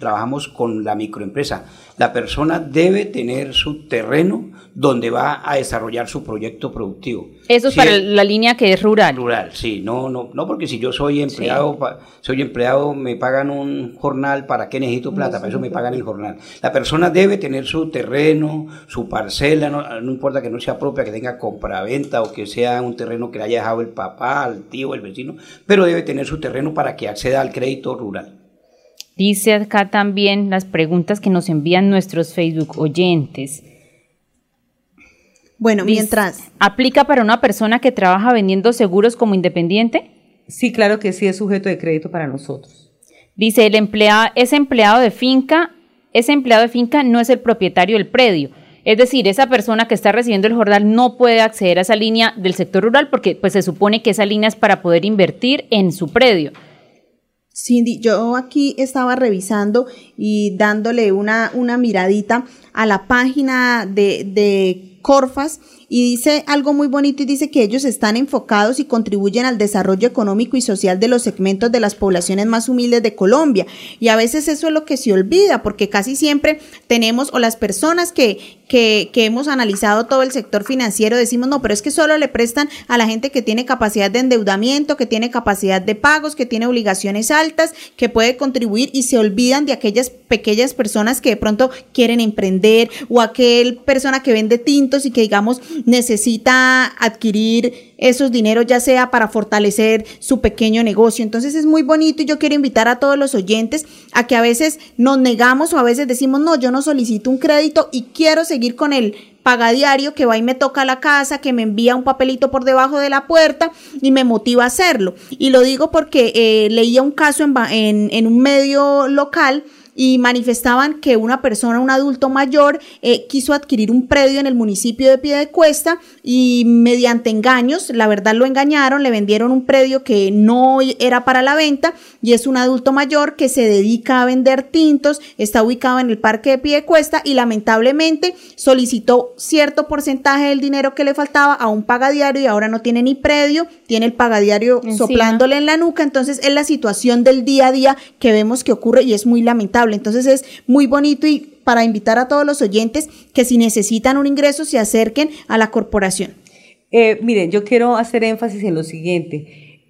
trabajamos con la microempresa. La persona debe tener su terreno donde va a desarrollar su proyecto productivo. Eso es para la línea que es rural. Rural, sí, no porque si yo soy empleado, me pagan un jornal, ¿para qué necesito plata? Para eso me pagan el jornal. La persona debe tener su terreno, su parcela, no importa que no sea propia, que tenga compraventa o que sea un terreno que le haya dejado el papá, el tío, el vecino, pero debe tener su terreno para que acceda al crédito rural. Dice acá también las preguntas que nos envían nuestros Facebook oyentes. Bueno, mientras... ¿Aplica para una persona que trabaja vendiendo seguros como independiente? Sí, claro que sí, es sujeto de crédito para nosotros. Dice, ese empleado de finca no es el propietario del predio. Es decir, esa persona que está recibiendo el jornal no puede acceder a esa línea del sector rural porque pues, se supone que esa línea es para poder invertir en su predio. Cindy, yo aquí estaba revisando y dándole una miradita a la página de Corfas y dice algo muy bonito y dice que ellos están enfocados y contribuyen al desarrollo económico y social de los segmentos de las poblaciones más humildes de Colombia, y a veces eso es lo que se olvida porque casi siempre tenemos, o las personas que hemos analizado todo el sector financiero decimos no, pero es que solo le prestan a la gente que tiene capacidad de endeudamiento, que tiene capacidad de pagos, que tiene obligaciones altas, que puede contribuir, y se olvidan de aquellas pequeñas personas que de pronto quieren emprender o aquel persona que vende tinta y que digamos necesita adquirir esos dineros ya sea para fortalecer su pequeño negocio. Entonces es muy bonito y yo quiero invitar a todos los oyentes a que a veces nos negamos o a veces decimos no, yo no solicito un crédito y quiero seguir con el pagadiario que va y me toca la casa, que me envía un papelito por debajo de la puerta y me motiva a hacerlo. Y lo digo porque leía un caso en un medio local y manifestaban que una persona, un adulto mayor, quiso adquirir un predio en el municipio de Piedecuesta y mediante engaños, la verdad lo engañaron, le vendieron un predio que no era para la venta y es un adulto mayor que se dedica a vender tintos, está ubicado en el parque de Piedecuesta y lamentablemente solicitó cierto porcentaje del dinero que le faltaba a un pagadiario y ahora no tiene ni predio, tiene el pagadiario soplándole en la nuca. Entonces es la situación del día a día que vemos que ocurre y es muy lamentable. Entonces es muy bonito y para invitar a todos los oyentes que si necesitan un ingreso se acerquen a la corporación. Miren, yo quiero hacer énfasis en lo siguiente.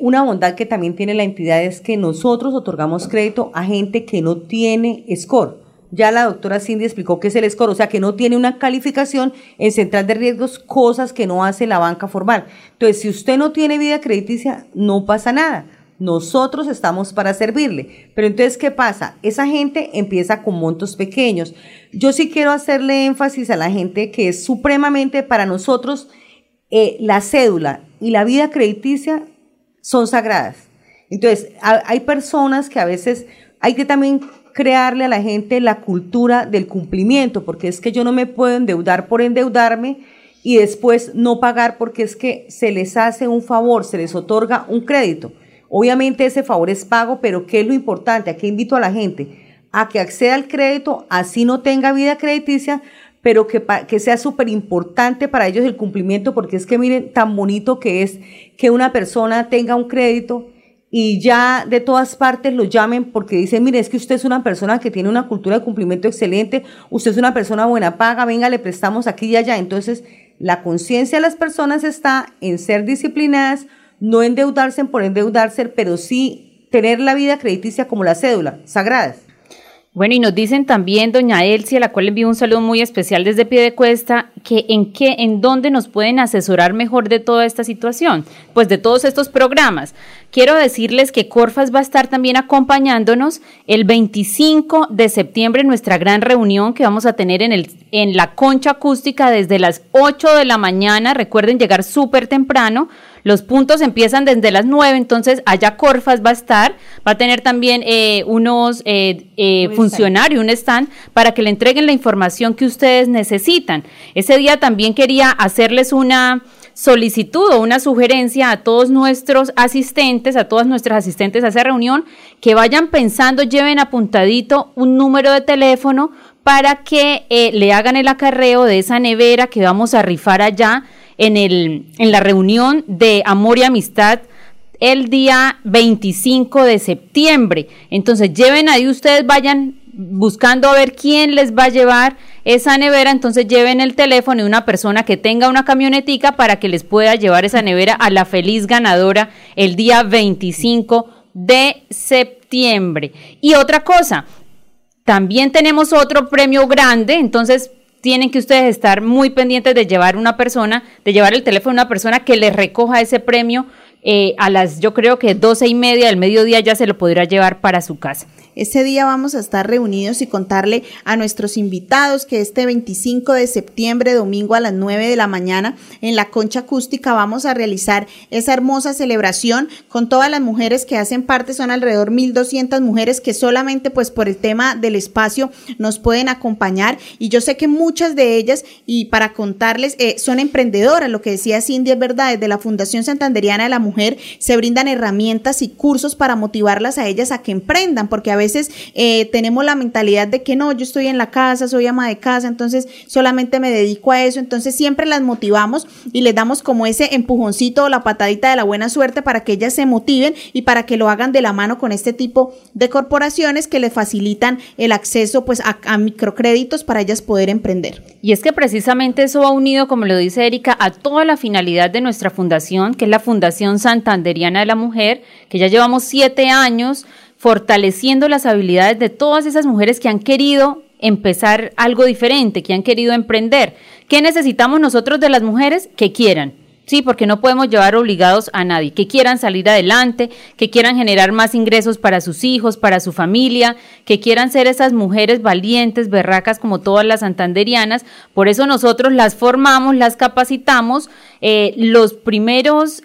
Una bondad que también tiene la entidad es que nosotros otorgamos crédito a gente que no tiene score. Ya la doctora Cindy explicó qué es el score, o sea que no tiene una calificación en central de riesgos, cosas que no hace la banca formal. Entonces, si usted no tiene vida crediticia, no pasa nada. Nosotros estamos para servirle. Pero entonces, ¿qué pasa? Esa gente empieza con montos pequeños. Yo sí quiero hacerle énfasis a la gente que es supremamente para nosotros la cédula y la vida crediticia son sagradas. Entonces, hay personas que a veces hay que también crearle a la gente la cultura del cumplimiento, porque es que yo no me puedo endeudar por endeudarme y después no pagar, porque es que se les hace un favor, se les otorga un crédito. Obviamente ese favor es pago, pero ¿qué es lo importante? Aquí invito a la gente a que acceda al crédito, así no tenga vida crediticia, pero que sea súper importante para ellos el cumplimiento, porque es que miren tan bonito que es que una persona tenga un crédito y ya de todas partes lo llamen porque dicen, mire, es que usted es una persona que tiene una cultura de cumplimiento excelente, usted es una persona buena paga, venga, le prestamos aquí y allá. Entonces, la conciencia de las personas está en ser disciplinadas, no endeudarse por endeudarse, pero sí tener la vida crediticia como la cédula, sagradas. Bueno, y nos dicen también, doña Elsie, a la cual le envío un saludo muy especial desde Piedecuesta, que en dónde nos pueden asesorar mejor de toda esta situación, pues de todos estos programas. Quiero decirles que Corfas va a estar también acompañándonos el 25 de septiembre en nuestra gran reunión que vamos a tener en la Concha Acústica desde las 8 de la mañana. Recuerden llegar súper temprano. Los puntos empiezan desde las 9, entonces allá Corfas va a estar, va a tener también unos funcionarios, un stand, para que le entreguen la información que ustedes necesitan. Ese día también quería hacerles una solicitud o una sugerencia a todos nuestros asistentes, a todas nuestras asistentes a esa reunión, que vayan pensando, lleven apuntadito un número de teléfono para que le hagan el acarreo de esa nevera que vamos a rifar allá en la reunión de Amor y Amistad el día 25 de septiembre. Entonces lleven ahí, ustedes vayan buscando a ver quién les va a llevar esa nevera, entonces lleven el teléfono de una persona que tenga una camionetica para que les pueda llevar esa nevera a la feliz ganadora el día 25 de septiembre. Y otra cosa, también tenemos otro premio grande, entonces tienen que ustedes estar muy pendientes de llevar una persona, de llevar el teléfono a una persona que les recoja ese premio a las, yo creo que 12:30 del mediodía ya se lo podrá llevar para su casa. Ese día vamos a estar reunidos y contarle a nuestros invitados que este 25 de septiembre, domingo a las 9 de la mañana, en la Concha Acústica vamos a realizar esa hermosa celebración con todas las mujeres que hacen parte, son alrededor 1.200 mujeres que solamente pues por el tema del espacio nos pueden acompañar y yo sé que muchas de ellas, y para contarles, son emprendedoras, lo que decía Cindy es verdad, desde la Fundación Santandereana de la Mujer se brindan herramientas y cursos para motivarlas a ellas a que emprendan, porque a veces tenemos la mentalidad de que no, yo estoy en la casa, soy ama de casa, entonces solamente me dedico a eso, entonces siempre las motivamos y les damos como ese empujoncito o la patadita de la buena suerte para que ellas se motiven y para que lo hagan de la mano con este tipo de corporaciones que les facilitan el acceso pues a microcréditos para ellas poder emprender. Y es que precisamente eso va unido, como lo dice Erika, a toda la finalidad de nuestra fundación, que es la Fundación Santandereana de la Mujer, que ya llevamos 7 años fortaleciendo las habilidades de todas esas mujeres que han querido empezar algo diferente, que han querido emprender. ¿Qué necesitamos nosotros de las mujeres? Que quieran, sí, porque no podemos llevar obligados a nadie, que quieran salir adelante, que quieran generar más ingresos para sus hijos, para su familia, que quieran ser esas mujeres valientes, berracas como todas las santandereanas. Por eso nosotros las formamos, las capacitamos. Los primeros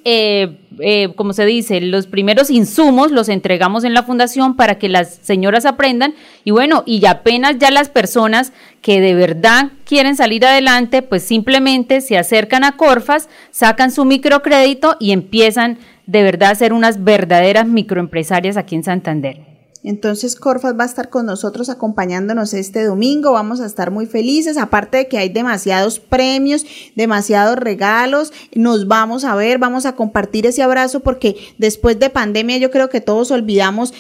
como se dice, los primeros insumos los entregamos en la fundación para que las señoras aprendan, y bueno, y apenas ya las personas que de verdad quieren salir adelante, pues simplemente se acercan a Corfas, sacan su microcrédito y empiezan de verdad a ser unas verdaderas microempresarias aquí en Santander. Entonces Corfas va a estar con nosotros acompañándonos este domingo, vamos a estar muy felices, aparte de que hay demasiados premios, demasiados regalos, nos vamos a ver, vamos a compartir ese abrazo, porque después de pandemia yo creo que todos olvidamos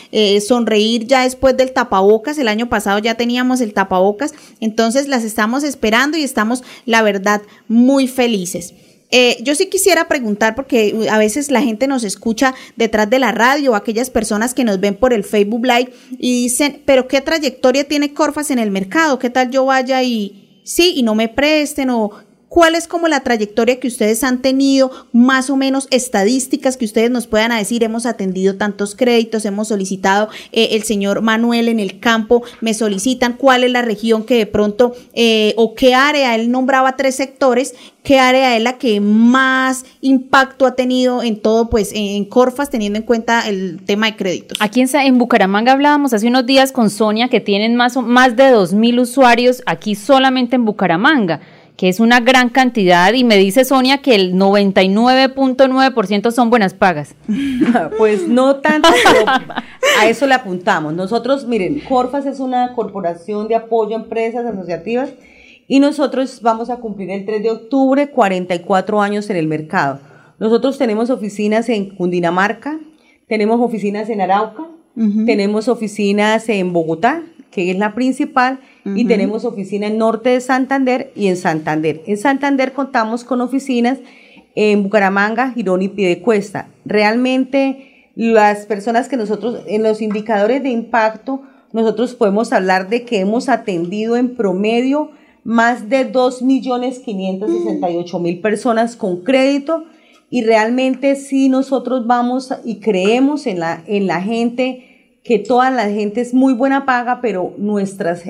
sonreír ya después del tapabocas. El año pasado ya teníamos el tapabocas, entonces las estamos esperando y estamos, la verdad, muy felices. Yo sí quisiera preguntar, porque a veces la gente nos escucha detrás de la radio, aquellas personas que nos ven por el Facebook Live y dicen, pero ¿qué trayectoria tiene Corfas en el mercado? ¿Qué tal yo vaya y no me presten? ¿O cuál es como la trayectoria que ustedes han tenido, más o menos estadísticas que ustedes nos puedan decir? Hemos atendido tantos créditos, hemos solicitado, el señor Manuel en el campo me solicitan, cuál es la región que de pronto, o qué área, él nombraba 3 sectores, ¿qué área es la que más impacto ha tenido en todo, pues, en Corfas, teniendo en cuenta el tema de créditos? Aquí en Bucaramanga hablábamos hace unos días con Sonia que tienen más de 2.000 usuarios aquí solamente en Bucaramanga, que es una gran cantidad, y me dice Sonia que el 99.9% son buenas pagas. Pues no tanto, pero a eso le apuntamos. Nosotros, miren, Corfas es una corporación de apoyo a empresas asociativas, y nosotros vamos a cumplir el 3 de octubre 44 años en el mercado. Nosotros tenemos oficinas en Cundinamarca, tenemos oficinas en Arauca, uh-huh, tenemos oficinas en Bogotá, que es la principal, uh-huh, y tenemos oficina en Norte de Santander y en Santander. En Santander contamos con oficinas en Bucaramanga, Girón y Piedecuesta. Realmente las personas que nosotros, en los indicadores de impacto, nosotros podemos hablar de que hemos atendido en promedio más de 2.568.000 personas con crédito, y realmente sí nosotros vamos y creemos en la gente, que toda la gente es muy buena paga, pero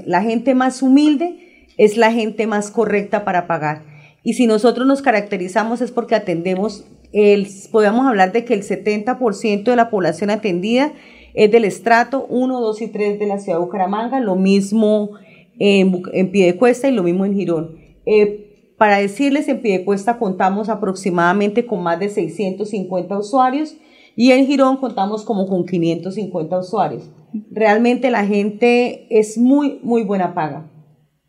la gente más humilde es la gente más correcta para pagar. Y si nosotros nos caracterizamos es porque atendemos, podemos hablar de que el 70% de la población atendida es del estrato 1, 2 y 3 de la ciudad de Bucaramanga, lo mismo en Piedecuesta y lo mismo en Girón. Para decirles, en Piedecuesta contamos aproximadamente con más de 650 usuarios, y en Girón contamos como con 550 usuarios. Realmente la gente es muy, muy buena paga.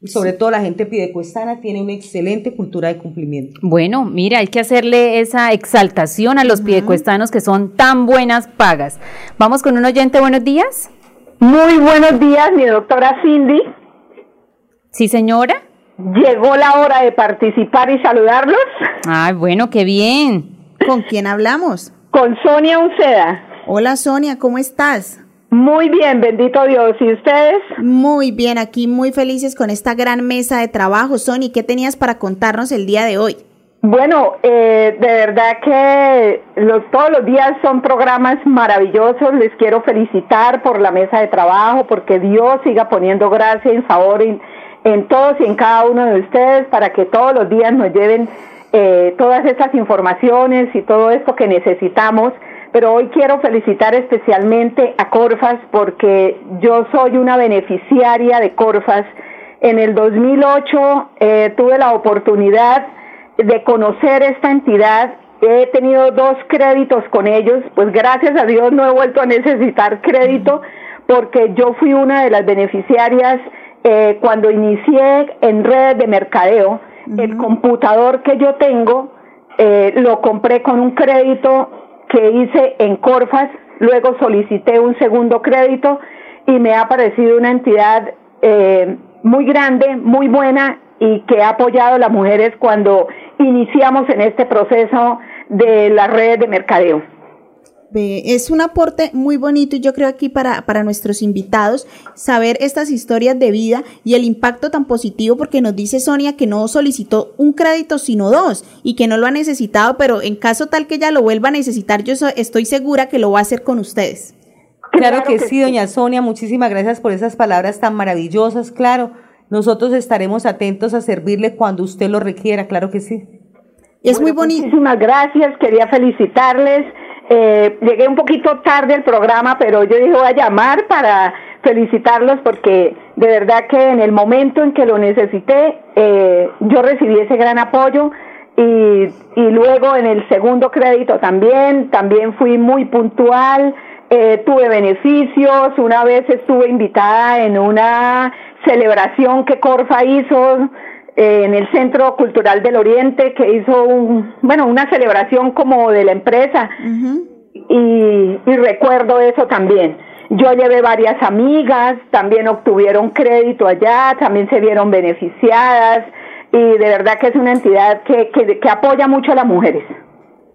Sobre todo la gente piedecuestana tiene una excelente cultura de cumplimiento. Bueno, mira, hay que hacerle esa exaltación a los piedecuestanos que son tan buenas pagas. Vamos con un oyente, buenos días. Muy buenos días, mi doctora Cindy. Sí, señora. Llegó la hora de participar y saludarlos. Ay, bueno, qué bien. ¿Con quién hablamos? Con Sonia Uceda. Hola Sonia, ¿cómo estás? Muy bien, bendito Dios. ¿Y ustedes? Muy bien, aquí muy felices con esta gran mesa de trabajo. Sonia, ¿qué tenías para contarnos el día de hoy? Bueno, de verdad que todos los días son programas maravillosos. Les quiero felicitar por la mesa de trabajo, porque Dios siga poniendo gracia y favor en todos y en cada uno de ustedes, para que todos los días nos lleven todas estas informaciones y todo esto que necesitamos. Pero hoy quiero felicitar especialmente a Corfas, porque yo soy una beneficiaria de Corfas. En el 2008 tuve la oportunidad de conocer esta entidad, he tenido 2 créditos con ellos, pues gracias a Dios no he vuelto a necesitar crédito, porque yo fui una de las beneficiarias cuando inicié en redes de mercadeo. El computador que yo tengo lo compré con un crédito que hice en Corfas, luego solicité un segundo crédito y me ha parecido una entidad muy grande, muy buena, y que ha apoyado a las mujeres cuando iniciamos en este proceso de las redes de mercadeo. Es un aporte muy bonito, y yo creo aquí para nuestros invitados saber estas historias de vida y el impacto tan positivo, porque nos dice Sonia que no solicitó un crédito sino 2, y que no lo ha necesitado, pero en caso tal que ella lo vuelva a necesitar, yo estoy segura que lo va a hacer con ustedes. Claro que sí, doña Sonia, muchísimas gracias por esas palabras tan maravillosas. Claro, nosotros estaremos atentos a servirle cuando usted lo requiera, claro que sí. Es muy bonito. Muchísimas gracias, quería felicitarles. Llegué un poquito tarde al programa, pero yo dije voy a llamar para felicitarlos porque de verdad que en el momento en que lo necesité, yo recibí ese gran apoyo. Y luego en el segundo crédito también fui muy puntual, tuve beneficios. Una vez estuve invitada en una celebración que CORFA hizo en el Centro Cultural del Oriente, que hizo una celebración como de la empresa. Uh-huh. Y recuerdo eso también. Yo llevé varias amigas, también obtuvieron crédito allá, también se vieron beneficiadas. Y de verdad que es una entidad que apoya mucho a las mujeres.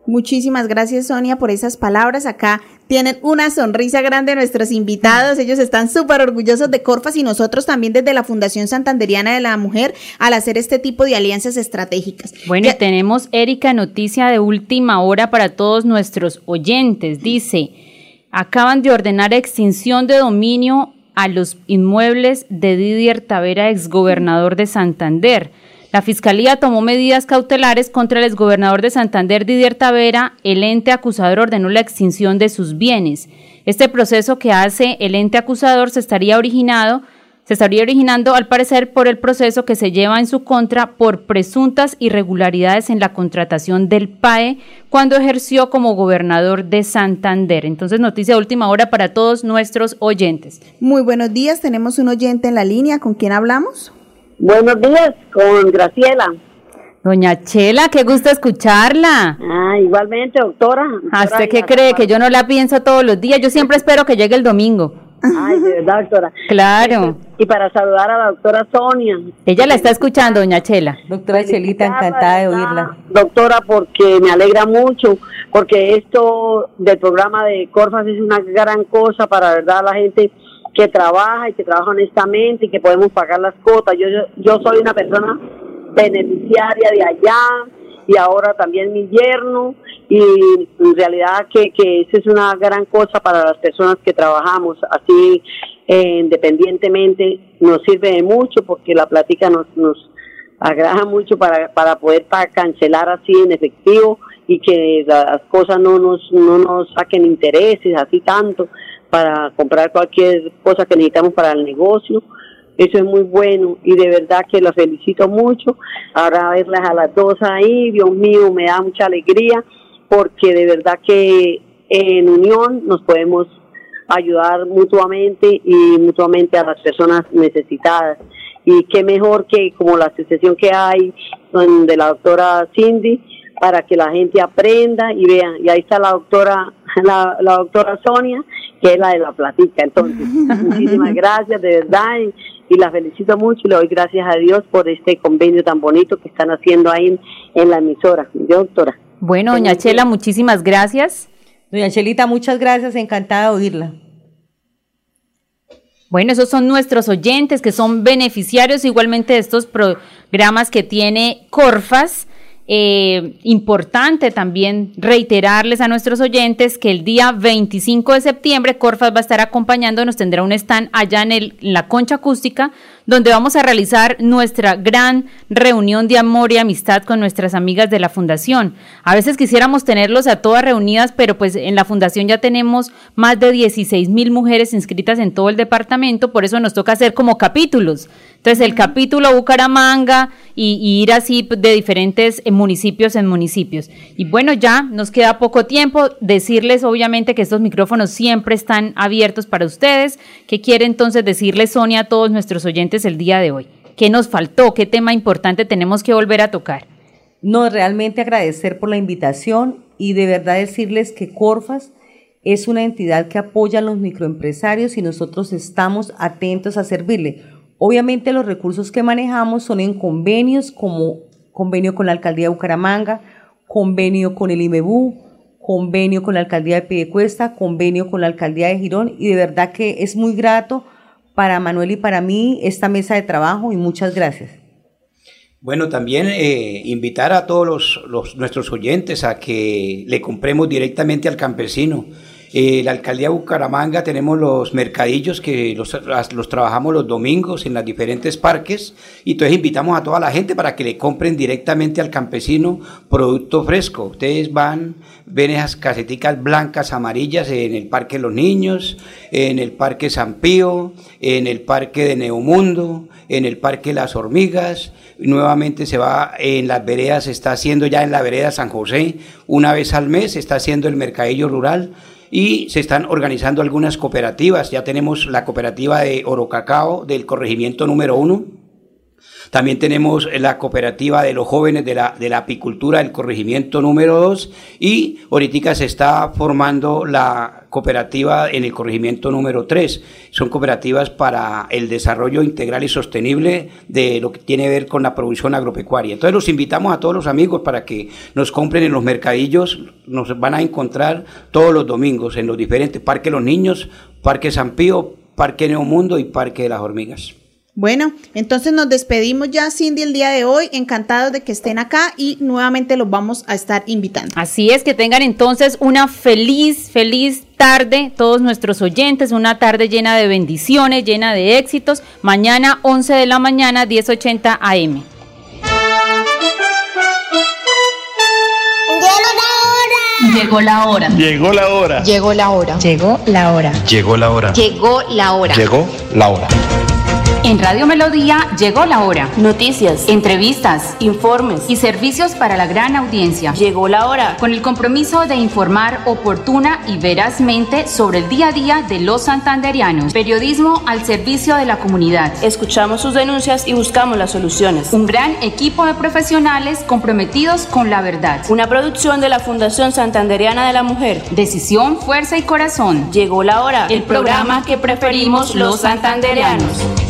Muchísimas gracias, Sonia, por esas palabras. Acá tienen una sonrisa grande nuestros invitados. Ellos están súper orgullosos de CORFAS y nosotros también desde la Fundación Santandereana de la Mujer al hacer este tipo de alianzas estratégicas. Bueno, y tenemos, Erika, noticia de última hora para todos nuestros oyentes. Dice, acaban de ordenar extinción de dominio a los inmuebles de Didier Tavera, exgobernador de Santander. La Fiscalía tomó medidas cautelares contra el exgobernador de Santander, Didier Tavera. El ente acusador ordenó la extinción de sus bienes. Este proceso que hace el ente acusador se estaría originando, al parecer, por el proceso que se lleva en su contra por presuntas irregularidades en la contratación del PAE cuando ejerció como gobernador de Santander. Entonces, noticia de última hora para todos nuestros oyentes. Muy buenos días. Tenemos un oyente en la línea. ¿Con quién hablamos? Buenos días, con Graciela. Doña Chela, qué gusto escucharla. Ah, igualmente, doctora. ¿A usted qué cree? Que yo no la pienso todos los días. Yo siempre espero que llegue el domingo. Ay, de verdad, doctora. Claro. Y para saludar a la doctora Sonia. Ella la está escuchando, doña Chela. Doctora Chelita, encantada de oírla. Doctora, porque me alegra mucho, porque esto del programa de CORFAS es una gran cosa para, verdad, la gente que trabaja y que trabaja honestamente y que podemos pagar las cuotas. Yo soy una persona beneficiaria de allá y ahora también mi yerno, y en realidad que eso es una gran cosa para las personas que trabajamos así independientemente. Nos sirve de mucho porque la plática nos agrada mucho para poder cancelar así en efectivo y que las cosas no nos saquen intereses así tanto, para comprar cualquier cosa que necesitamos para el negocio. Eso es muy bueno y de verdad que la felicito mucho. Ahora verlas a las dos ahí, Dios mío, me da mucha alegría porque de verdad que en unión nos podemos ayudar mutuamente a las personas necesitadas. Y qué mejor que como la asociación que hay de la doctora Cindy, para que la gente aprenda y vea. Y ahí está la doctora Sonia, que es la de la platica. Entonces, muchísimas gracias, de verdad, y la felicito mucho y le doy gracias a Dios por este convenio tan bonito que están haciendo ahí en la emisora. Yo, doctora. Bueno, doña Chela, muchísimas gracias. Doña Chelita, muchas gracias, encantada de oírla. Bueno, esos son nuestros oyentes que son beneficiarios igualmente de estos programas que tiene CORFAS. Importante también reiterarles a nuestros oyentes que el día 25 de septiembre CORFAS va a estar acompañándonos, tendrá un stand allá en la Concha Acústica, donde vamos a realizar nuestra gran reunión de amor y amistad con nuestras amigas de la Fundación. A veces quisiéramos tenerlos a todas reunidas, pero pues en la Fundación ya tenemos más de 16,000 mujeres inscritas en todo el departamento, por eso nos toca hacer como capítulos. Entonces el capítulo Bucaramanga y ir así de diferentes municipios. Y bueno, ya nos queda poco tiempo. Decirles obviamente que estos micrófonos siempre están abiertos para ustedes. ¿Qué quiere entonces decirles, Sonia, a todos nuestros oyentes el día de hoy? ¿Qué nos faltó? ¿Qué tema importante tenemos que volver a tocar? No, realmente agradecer por la invitación y de verdad decirles que CORFAS es una entidad que apoya a los microempresarios y nosotros estamos atentos a servirle. Obviamente los recursos que manejamos son en convenios, como convenio con la Alcaldía de Bucaramanga, convenio con el IMEBU, convenio con la Alcaldía de Piedecuesta, convenio con la Alcaldía de Girón, y de verdad que es muy grato para Manuel y para mí esta mesa de trabajo, y muchas gracias. Bueno, también invitar a todos nuestros oyentes a que le compremos directamente al campesino La alcaldía de Bucaramanga tenemos los mercadillos que los trabajamos los domingos en los diferentes parques, y entonces invitamos a toda la gente para que le compren directamente al campesino producto fresco. Ustedes van, ven esas caseticas blancas, amarillas en el Parque Los Niños, en el Parque San Pío, en el Parque de Neomundo, en el Parque Las Hormigas. Nuevamente se va en las veredas, se está haciendo ya en la vereda San José, una vez al mes se está haciendo el mercadillo rural, y se están organizando algunas cooperativas. Ya tenemos la cooperativa de Orocacao del corregimiento número 1, también tenemos la cooperativa de los jóvenes de la apicultura del corregimiento número 2, y ahorita se está formando la cooperativa en el corregimiento número 3. Son cooperativas para el desarrollo integral y sostenible de lo que tiene que ver con la producción agropecuaria. Entonces los invitamos a todos los amigos para que nos compren en los mercadillos. Nos van a encontrar todos los domingos en los diferentes Parque Los Niños, Parque San Pío, Parque Neomundo y Parque de las Hormigas. Bueno, entonces nos despedimos ya, Cindy, el día de hoy. Encantados de que estén acá y nuevamente los vamos a estar invitando. Así es, que tengan entonces una feliz tarde, todos nuestros oyentes, una tarde llena de bendiciones, llena de éxitos. Mañana, 11 de la mañana, 10:80 AM. Llegó la hora. Llegó la hora. Llegó la hora. Llegó la hora. Llegó la hora. Llegó la hora. Llegó la hora. En Radio Melodía llegó la hora. Noticias, entrevistas, informes y servicios para la gran audiencia. Llegó la hora. Con el compromiso de informar oportuna y verazmente sobre el día a día de los santandereanos. Periodismo al servicio de la comunidad. Escuchamos sus denuncias y buscamos las soluciones. Un gran equipo de profesionales comprometidos con la verdad. Una producción de la Fundación Santandereana de la Mujer. Decisión, fuerza y corazón. Llegó la hora. El programa que preferimos los santandereanos.